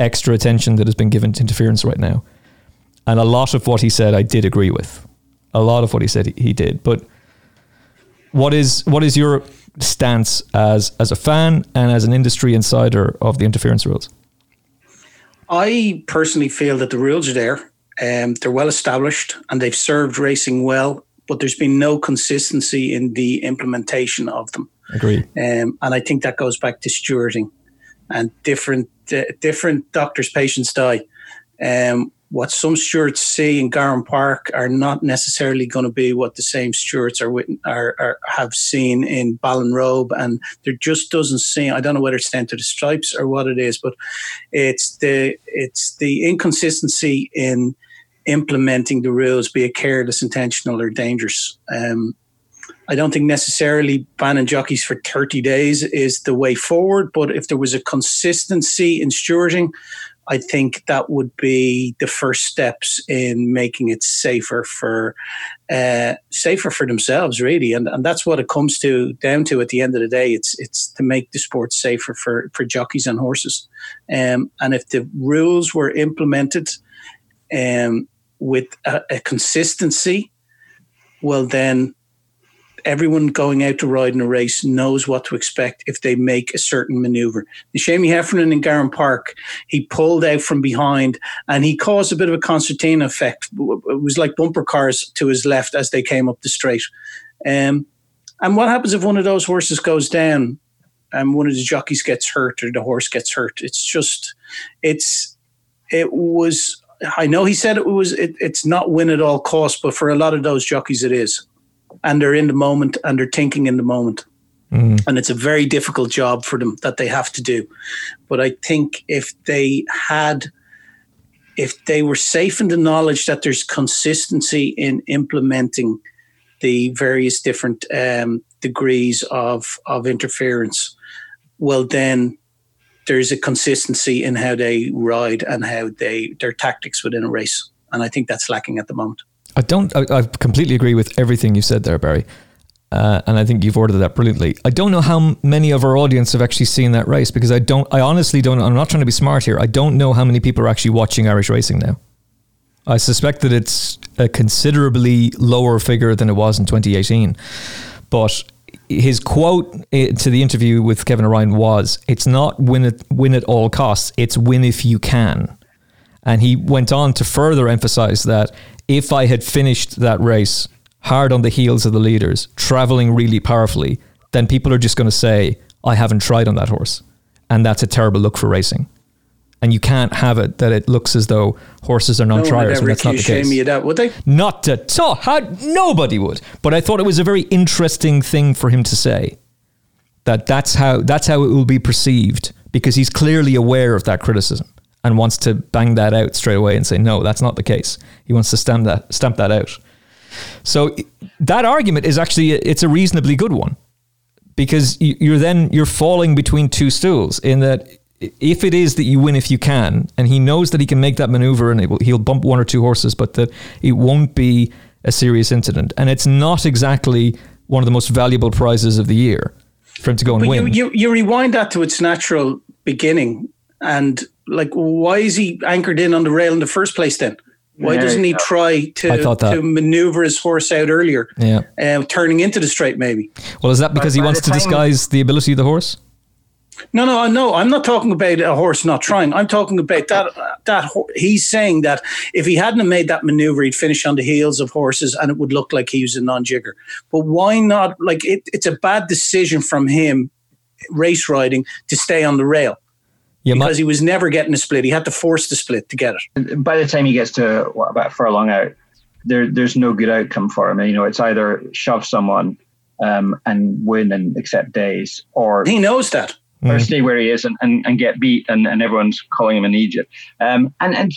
extra attention that has been given to interference right now. And a lot of what he said, I did agree with. A lot of what he said, he, he did. But what is what is your stance as as a fan and as an industry insider of the interference rules? I personally feel that the rules are there. Um, they're well established and they've served racing well, but there's been no consistency in the implementation of them. Agreed. Um, and I think that goes back to stewarding, and different uh, different doctors' patients die. Um, what some stewards see in Garran Park are not necessarily going to be what the same stewards are, wit- are, are have seen in Ballinrobe, and there just doesn't seem, I don't know whether it's down to the stripes or what it is, but it's the it's the inconsistency in implementing the rules, be it careless, intentional or dangerous. Um, I don't think necessarily banning jockeys for thirty days is the way forward, but if there was a consistency in stewarding, I think that would be the first steps in making it safer for uh, safer for themselves, really. And and that's what it comes to down to at the end of the day. It's it's to make the sport safer for, for jockeys and horses. Um, and if the rules were implemented um, with a, a consistency, well, then everyone going out to ride in a race knows what to expect if they make a certain maneuver. Jamie Heffernan in Garran Park, he pulled out from behind and he caused a bit of a concertina effect. It was like bumper cars to his left as they came up the straight. Um, and what happens if one of those horses goes down and one of the jockeys gets hurt or the horse gets hurt? It's just, it's, it was, I know he said it was, it, it's not win at all costs, but for a lot of those jockeys it is. And they're in the moment and they're thinking in the moment. Mm. And it's a very difficult job for them that they have to do. But I think if they had if they were safe in the knowledge that there's consistency in implementing the various different um, degrees of, of interference, well, then there's a consistency in how they ride and how they their tactics within a race. And I think that's lacking at the moment. I don't, I, I completely agree with everything you said there, Barry. Uh, and I think you've ordered that brilliantly. I don't know how many of our audience have actually seen that race, because I don't, I honestly don't, I'm not trying to be smart here. I don't know how many people are actually watching Irish racing now. I suspect that it's a considerably lower figure than it was in twenty eighteen. But his quote to the interview with Kevin O'Ryan was, it's not win at, win at all costs, it's win if you can. And he went on to further emphasize that if I had finished that race hard on the heels of the leaders, traveling really powerfully, then people are just going to say, I haven't tried on that horse. And that's a terrible look for racing. And you can't have it that it looks as though horses are non-triers. No, that's not the case. You that, would they? Not at all. How, nobody would. But I thought it was a very interesting thing for him to say. That that's how that's how it will be perceived, because he's clearly aware of that criticism and wants to bang that out straight away and say, no, that's not the case. He wants to stamp that stamp that out. So that argument is actually, it's a reasonably good one, because you're then, you're falling between two stools in that if it is that you win if you can, and he knows that he can make that maneuver and it will, he'll bump one or two horses, but that it won't be a serious incident. And it's not exactly one of the most valuable prizes of the year for him to go and but win. You, you, you rewind that to its natural beginning and like, why is he anchored in on the rail in the first place then? Why doesn't he try to, to maneuver his horse out earlier, yeah. uh, turning into the straight maybe? Well, is that because he wants to disguise the ability of the horse? No, no, no. I'm not talking about a horse not trying. I'm talking about that. That he's saying that if he hadn't made that maneuver, he'd finish on the heels of horses and it would look like he was a non-jigger. But why not? Like it, it's a bad decision from him, race riding, to stay on the rail. You because might. He was never getting a split. He had to force the split to get it. By the time he gets to what, about furlong out, there, there's no good outcome for him. You know, it's either shove someone um, and win and accept days, or he knows that, or mm. stay where he is and, and, and get beat, and, and everyone's calling him an idiot. Um, and and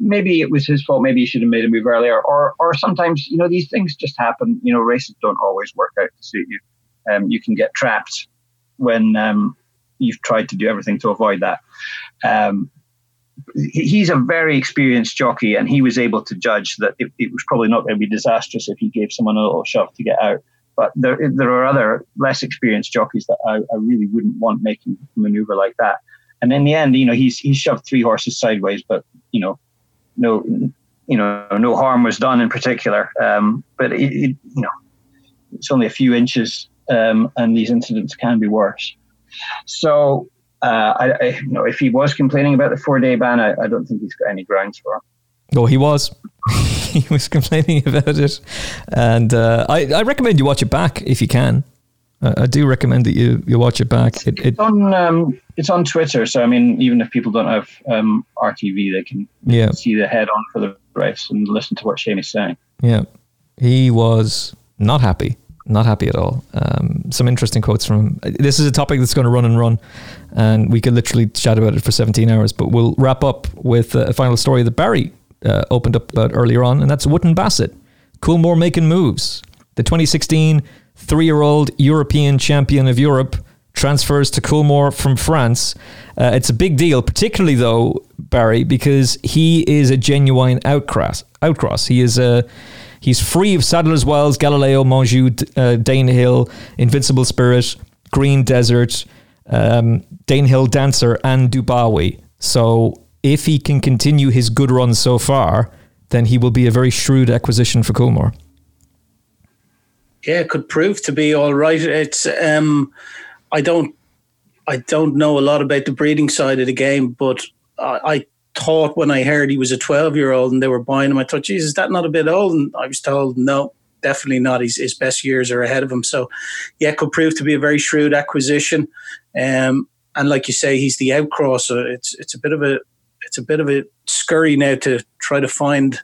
maybe it was his fault. Maybe he should have made a move earlier. Or or sometimes you know these things just happen. You know, races don't always work out to suit you. Um, you can get trapped when. Um, You've tried to do everything to avoid that. Um, he's a very experienced jockey, and he was able to judge that it, it was probably not going to be disastrous if he gave someone a little shove to get out. But there, there are other less experienced jockeys that I, I really wouldn't want making a maneuver like that. And in the end, you know, he's he shoved three horses sideways, but you know, no, you know, no harm was done in particular. Um, but it, it, you know, it's only a few inches, um, and these incidents can be worse. So, uh, I, I you know if he was complaining about the four-day ban, I, I don't think he's got any grounds for it. No, he was. He was complaining about it. And uh, I, I recommend you watch it back if you can. I, I do recommend that you, you watch it back. It, it, it's, on, um, it's on Twitter. So, I mean, even if people don't have um, R T V, they can yeah. see the head-on for the race and listen to what Shane is saying. Yeah. He was not happy. Not happy at all. Um, some interesting quotes from him. This is a topic that's going to run and run, and we could literally chat about it for seventeen hours, but we'll wrap up with a final story that Barry uh, opened up about earlier on, and that's Wootton Bassett. Coolmore making moves. The twenty sixteen three-year-old European champion of Europe transfers to Coolmore from France. Uh, it's a big deal, particularly though, Barry, because he is a genuine outcross. outcross. He is a... He's free of Saddlers Wells, Galileo, Monjou, uh, Danehill, Invincible Spirit, Green Desert, um, Danehill Dancer, and Dubawi. So if he can continue his good run so far, then he will be a very shrewd acquisition for Coolmore. Yeah, it could prove to be all right. It's um, I don't, I don't know a lot about the breeding side of the game, but I. I thought when I heard he was a twelve-year-old and they were buying him, I thought, geez, is that not a bit old? And I was told, no, definitely not. His, his best years are ahead of him. So, yeah, it could prove to be a very shrewd acquisition. Um, and like you say, he's the outcrosser. So it's it's a bit of a it's a bit of a scurry now to try to find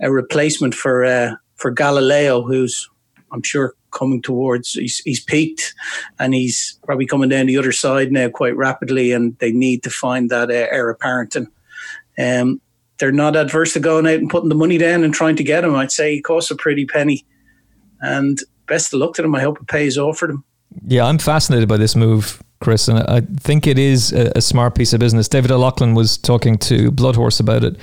a replacement for uh, for Galileo, who's I'm sure coming towards he's he's peaked and he's probably coming down the other side now quite rapidly. And they need to find that uh, heir apparent. And Um, they're not adverse to going out and putting the money down and trying to get him. I'd say he costs a pretty penny, and best of luck to them. I hope it pays off for them. Yeah, I'm fascinated by this move, Chris, and I think it is a, a smart piece of business. David O'Loughlin was talking to Bloodhorse about it.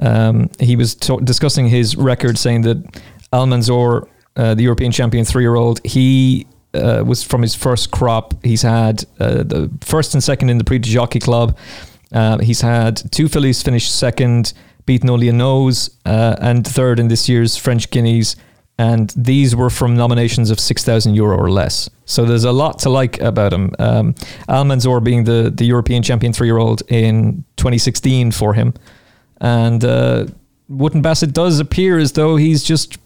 Um, he was ta- discussing his record, saying that Al-Mansour, uh, the European champion three-year-old, he uh, was from his first crop. He's had uh, the first and second in the Prix de Jockey Club. Uh, he's had two fillies finish second, beaten only a nose, uh, and third in this year's French Guineas. And these were from nominations of six thousand euro or less. So there's a lot to like about him. Um, Al-Mansour being the, the European champion three-year-old in twenty sixteen for him. And uh, Wootton Bassett does appear as though he's just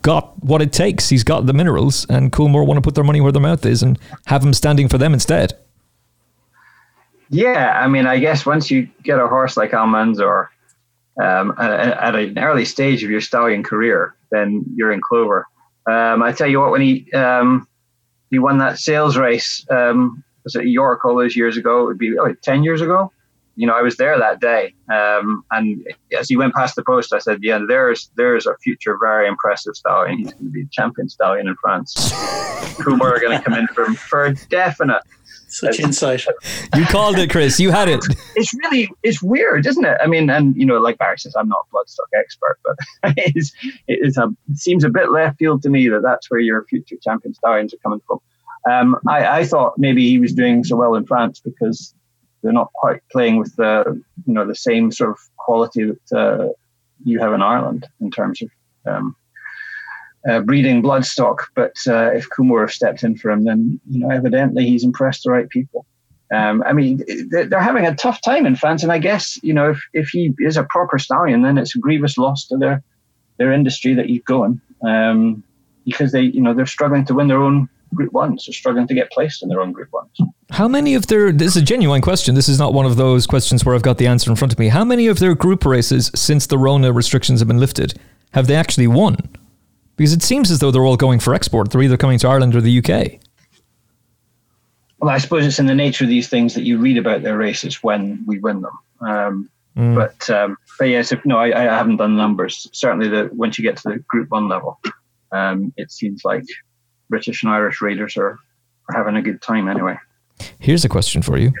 got what it takes. He's got the minerals, and Coolmore want to put their money where their mouth is and have him standing for them instead. Yeah, I mean, I guess once you get a horse like Al-Mansour um, at, at an early stage of your stallion career, then you're in clover. Um, I tell you what, when he um, he won that sales race, um, was it York all those years ago? It would be oh, ten years ago. You know, I was there that day, um, and as he went past the post, I said, "Yeah, there's there's a future very impressive stallion. He's going to be a champion stallion in France. Coolmore are going to come in for him for definite." Such insight. You called it, Chris. You had it. It's really, it's weird, isn't it? I mean, and, you know, like Barry says, I'm not a bloodstock expert, but it, is, it, is a, it seems a bit left field to me that that's where your future champion stallions are coming from. Um, I, I thought maybe he was doing so well in France because they're not quite playing with the, you know, the same sort of quality that uh, you have in Ireland in terms of um, Uh, breeding bloodstock, but uh, if Coolmore stepped in for him, then you know evidently he's impressed the right people. Um, I mean, they're having a tough time in France, and I guess you know if, if he is a proper stallion, then it's a grievous loss to their their industry that he's going um, because they you know they're struggling to win their own Group Ones, they're struggling to get placed in their own Group Ones. How many of their? This is a genuine question. This is not one of those questions where I've got the answer in front of me. How many of their group races since the Rona restrictions have been lifted have they actually won? Because it seems as though they're all going for export. They're either coming to Ireland or the U K. Well, I suppose it's in the nature of these things that you read about their races when we win them. Um, mm. But um, but yes, if, no, I, I haven't done numbers. Certainly, the, once you get to the Group One level, um, it seems like British and Irish raiders are, are having a good time anyway. Here's a question for you,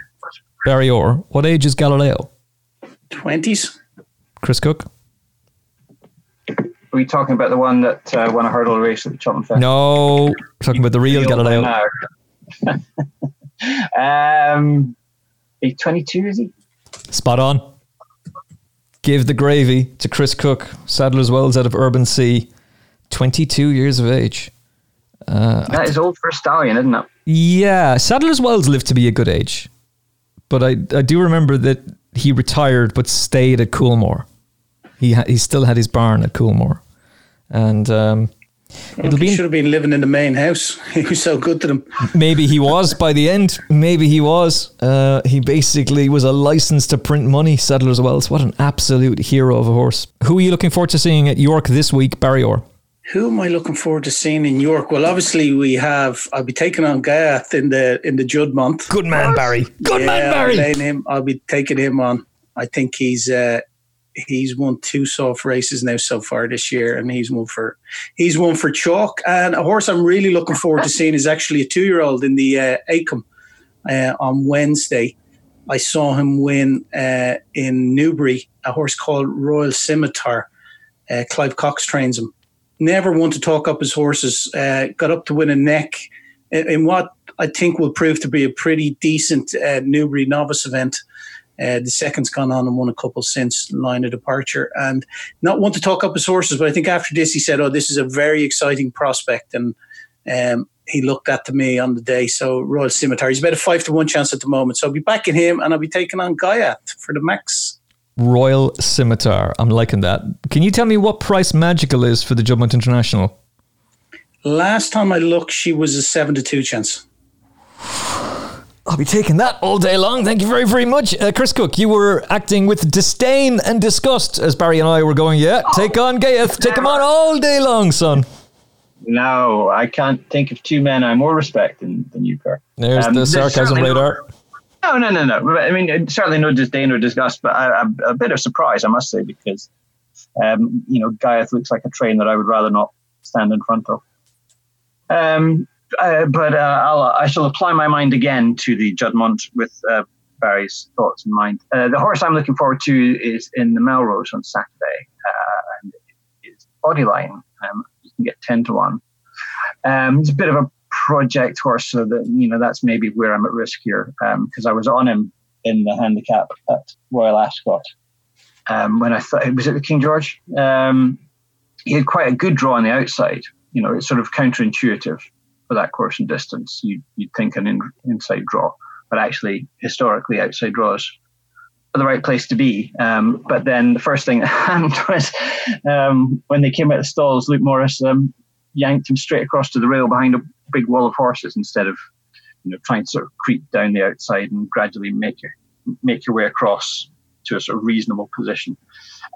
Barry Orr. What age is Galileo? Twenties. Chris Cook. Are we talking about the one that uh, won a hurdle race at the Cheltenham Festival? No, talking about the real Galileo. um, he's twenty-two, is he? Spot on. Give the gravy to Chris Cook, Sadler's Wells out of Urban Sea, twenty-two years of age. Uh, that is old for a stallion, isn't it? Yeah, Sadler's Wells lived to be a good age, but I I do remember that he retired but stayed at Coolmore. He ha- he still had his barn at Coolmore, and um, it'll be. He should have been living in the main house. He was so good to them. Maybe he was by the end. Maybe he was. Uh, he basically was a license to print money. Sadler's Wells. What an absolute hero of a horse. Who are you looking forward to seeing at York this week, Barry Orr? Who am I looking forward to seeing in York? Well, obviously we have. I'll be taking on Gaeth in the in the Judd month. Good man, Barry. Good yeah, man, Barry. I'll, him, I'll be taking him on. I think he's. Uh, He's won two soft races now so far this year, and he's won for he's won for chalk. And a horse I'm really looking forward to seeing is actually a two-year-old in the uh, Acomb uh, on Wednesday. I saw him win uh, in Newbury, a horse called Royal Scimitar. Uh, Clive Cox trains him. Never one to talk up his horses. Uh, got up to win a neck in, in what I think will prove to be a pretty decent uh, Newbury novice event. Uh, the second's gone on and won a couple since line of departure, and not want to talk up his horses, but I think after this he said, oh, this is a very exciting prospect, and um, he looked at to me on the day. So Royal Scimitar, he's about a five to one chance at the moment, so I'll be backing him, and I'll be taking on Gaeth for the max. Royal Scimitar, I'm liking that. Can you tell me what price Magical is for the Juddmont International? Last time I looked, she was a seven to two chance. I'll be taking that all day long. Thank you very, very much. Uh, Chris Cook, you were acting with disdain and disgust as Barry and I were going, yeah, oh, take on Gaeth. Take him on all day long, son. No, I can't think of two men I more respect than, than you, Kerr. There's um, the sarcasm radar. No, No, no, no, no. I mean, certainly no disdain or disgust, but a, a bit of surprise, I must say, because, um, you know, Gaiath looks like a train that I would rather not stand in front of. Um, uh, but uh, I'll, I shall apply my mind again to the Judmont with uh, Barry's thoughts in mind. Uh, the horse I'm looking forward to is in the Melrose on Saturday, uh, and it's Bodyline. Um, you can get ten to one. Um, it's a bit of a project horse, so that, you know, that's maybe where I'm at risk here, because um, I was on him in the handicap at Royal Ascot um, when I thought, was it the King George? Um, he had quite a good draw on the outside. You know, it's sort of counterintuitive for that course and distance. You, you'd think an in, inside draw, but actually, historically, outside draws are the right place to be. Um, but then the first thing that happened was um, when they came out of stalls, Luke Morris um, yanked him straight across to the rail behind a big wall of horses, instead of, you know, trying to sort of creep down the outside and gradually make your make your way across to a sort of reasonable position.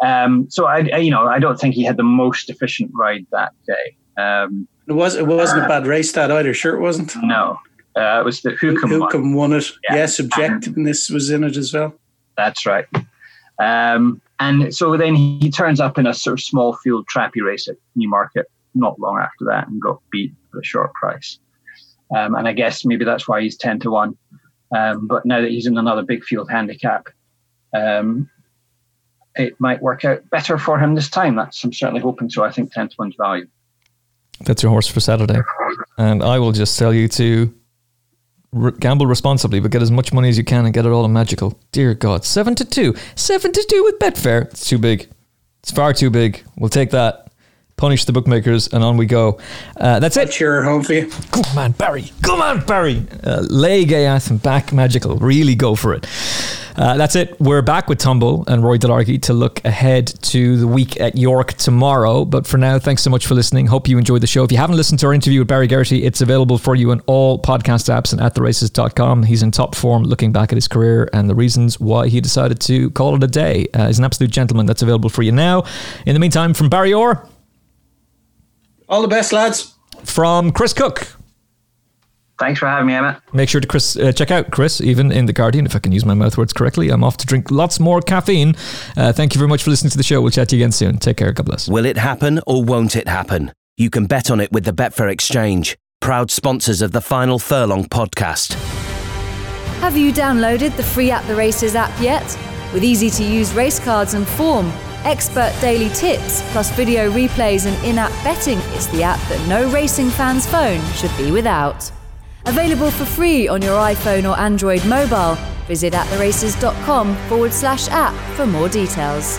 Um, so I, I, you know, I don't think he had the most efficient ride that day. Um, it was it wasn't uh, a bad race that either. Sure, it wasn't. No, uh, it was the Hookham. Hookham won it. Yeah, yeah, subjectiveness was in it as well. That's right. Um, and so then he turns up in a sort of small field trappy race at Newmarket not long after that, and got beat for a short price. Um, and I guess maybe that's why he's ten to one. Um, but now that he's in another big field handicap, um, it might work out better for him this time. That's I'm certainly hoping so. I think ten to one's value. That's your horse for Saturday. And I will just tell you to re- gamble responsibly, but get as much money as you can and get it all in Magical. Dear God, seven to two, seven to two with Betfair. It's too big. It's far too big. We'll take that. Punish the bookmakers, and on we go. Uh, that's it. Cheer home for you. Come on, Barry. Come on, Barry. Uh, lay Gaiath and back Magical. Really go for it. Uh, that's it. We're back with Tumble and Roy Delargy to look ahead to the week at York tomorrow. But for now, thanks so much for listening. Hope you enjoyed the show. If you haven't listened to our interview with Barry Geraghty, it's available for you on all podcast apps and at the races dot com. He's in top form looking back at his career and the reasons why he decided to call it a day. Uh, he's an absolute gentleman. That's available for you now. In the meantime, from Barry Orr, all the best, lads. From Chris Cook. Thanks for having me, Emma. Make sure to Chris uh, check out Chris, even in The Guardian, if I can use my mouth words correctly. I'm off to drink lots more caffeine. Uh, thank you very much for listening to the show. We'll chat to you again soon. Take care. God bless. Will it happen or won't it happen? You can bet on it with the Betfair Exchange, proud sponsors of the Final Furlong podcast. Have you downloaded the free At The Races app yet? With easy-to-use race cards and form, expert daily tips, plus video replays and in-app betting, it's the app that no racing fan's phone should be without. Available for free on your iPhone or Android mobile. Visit at the races dot com forward slash app for more details.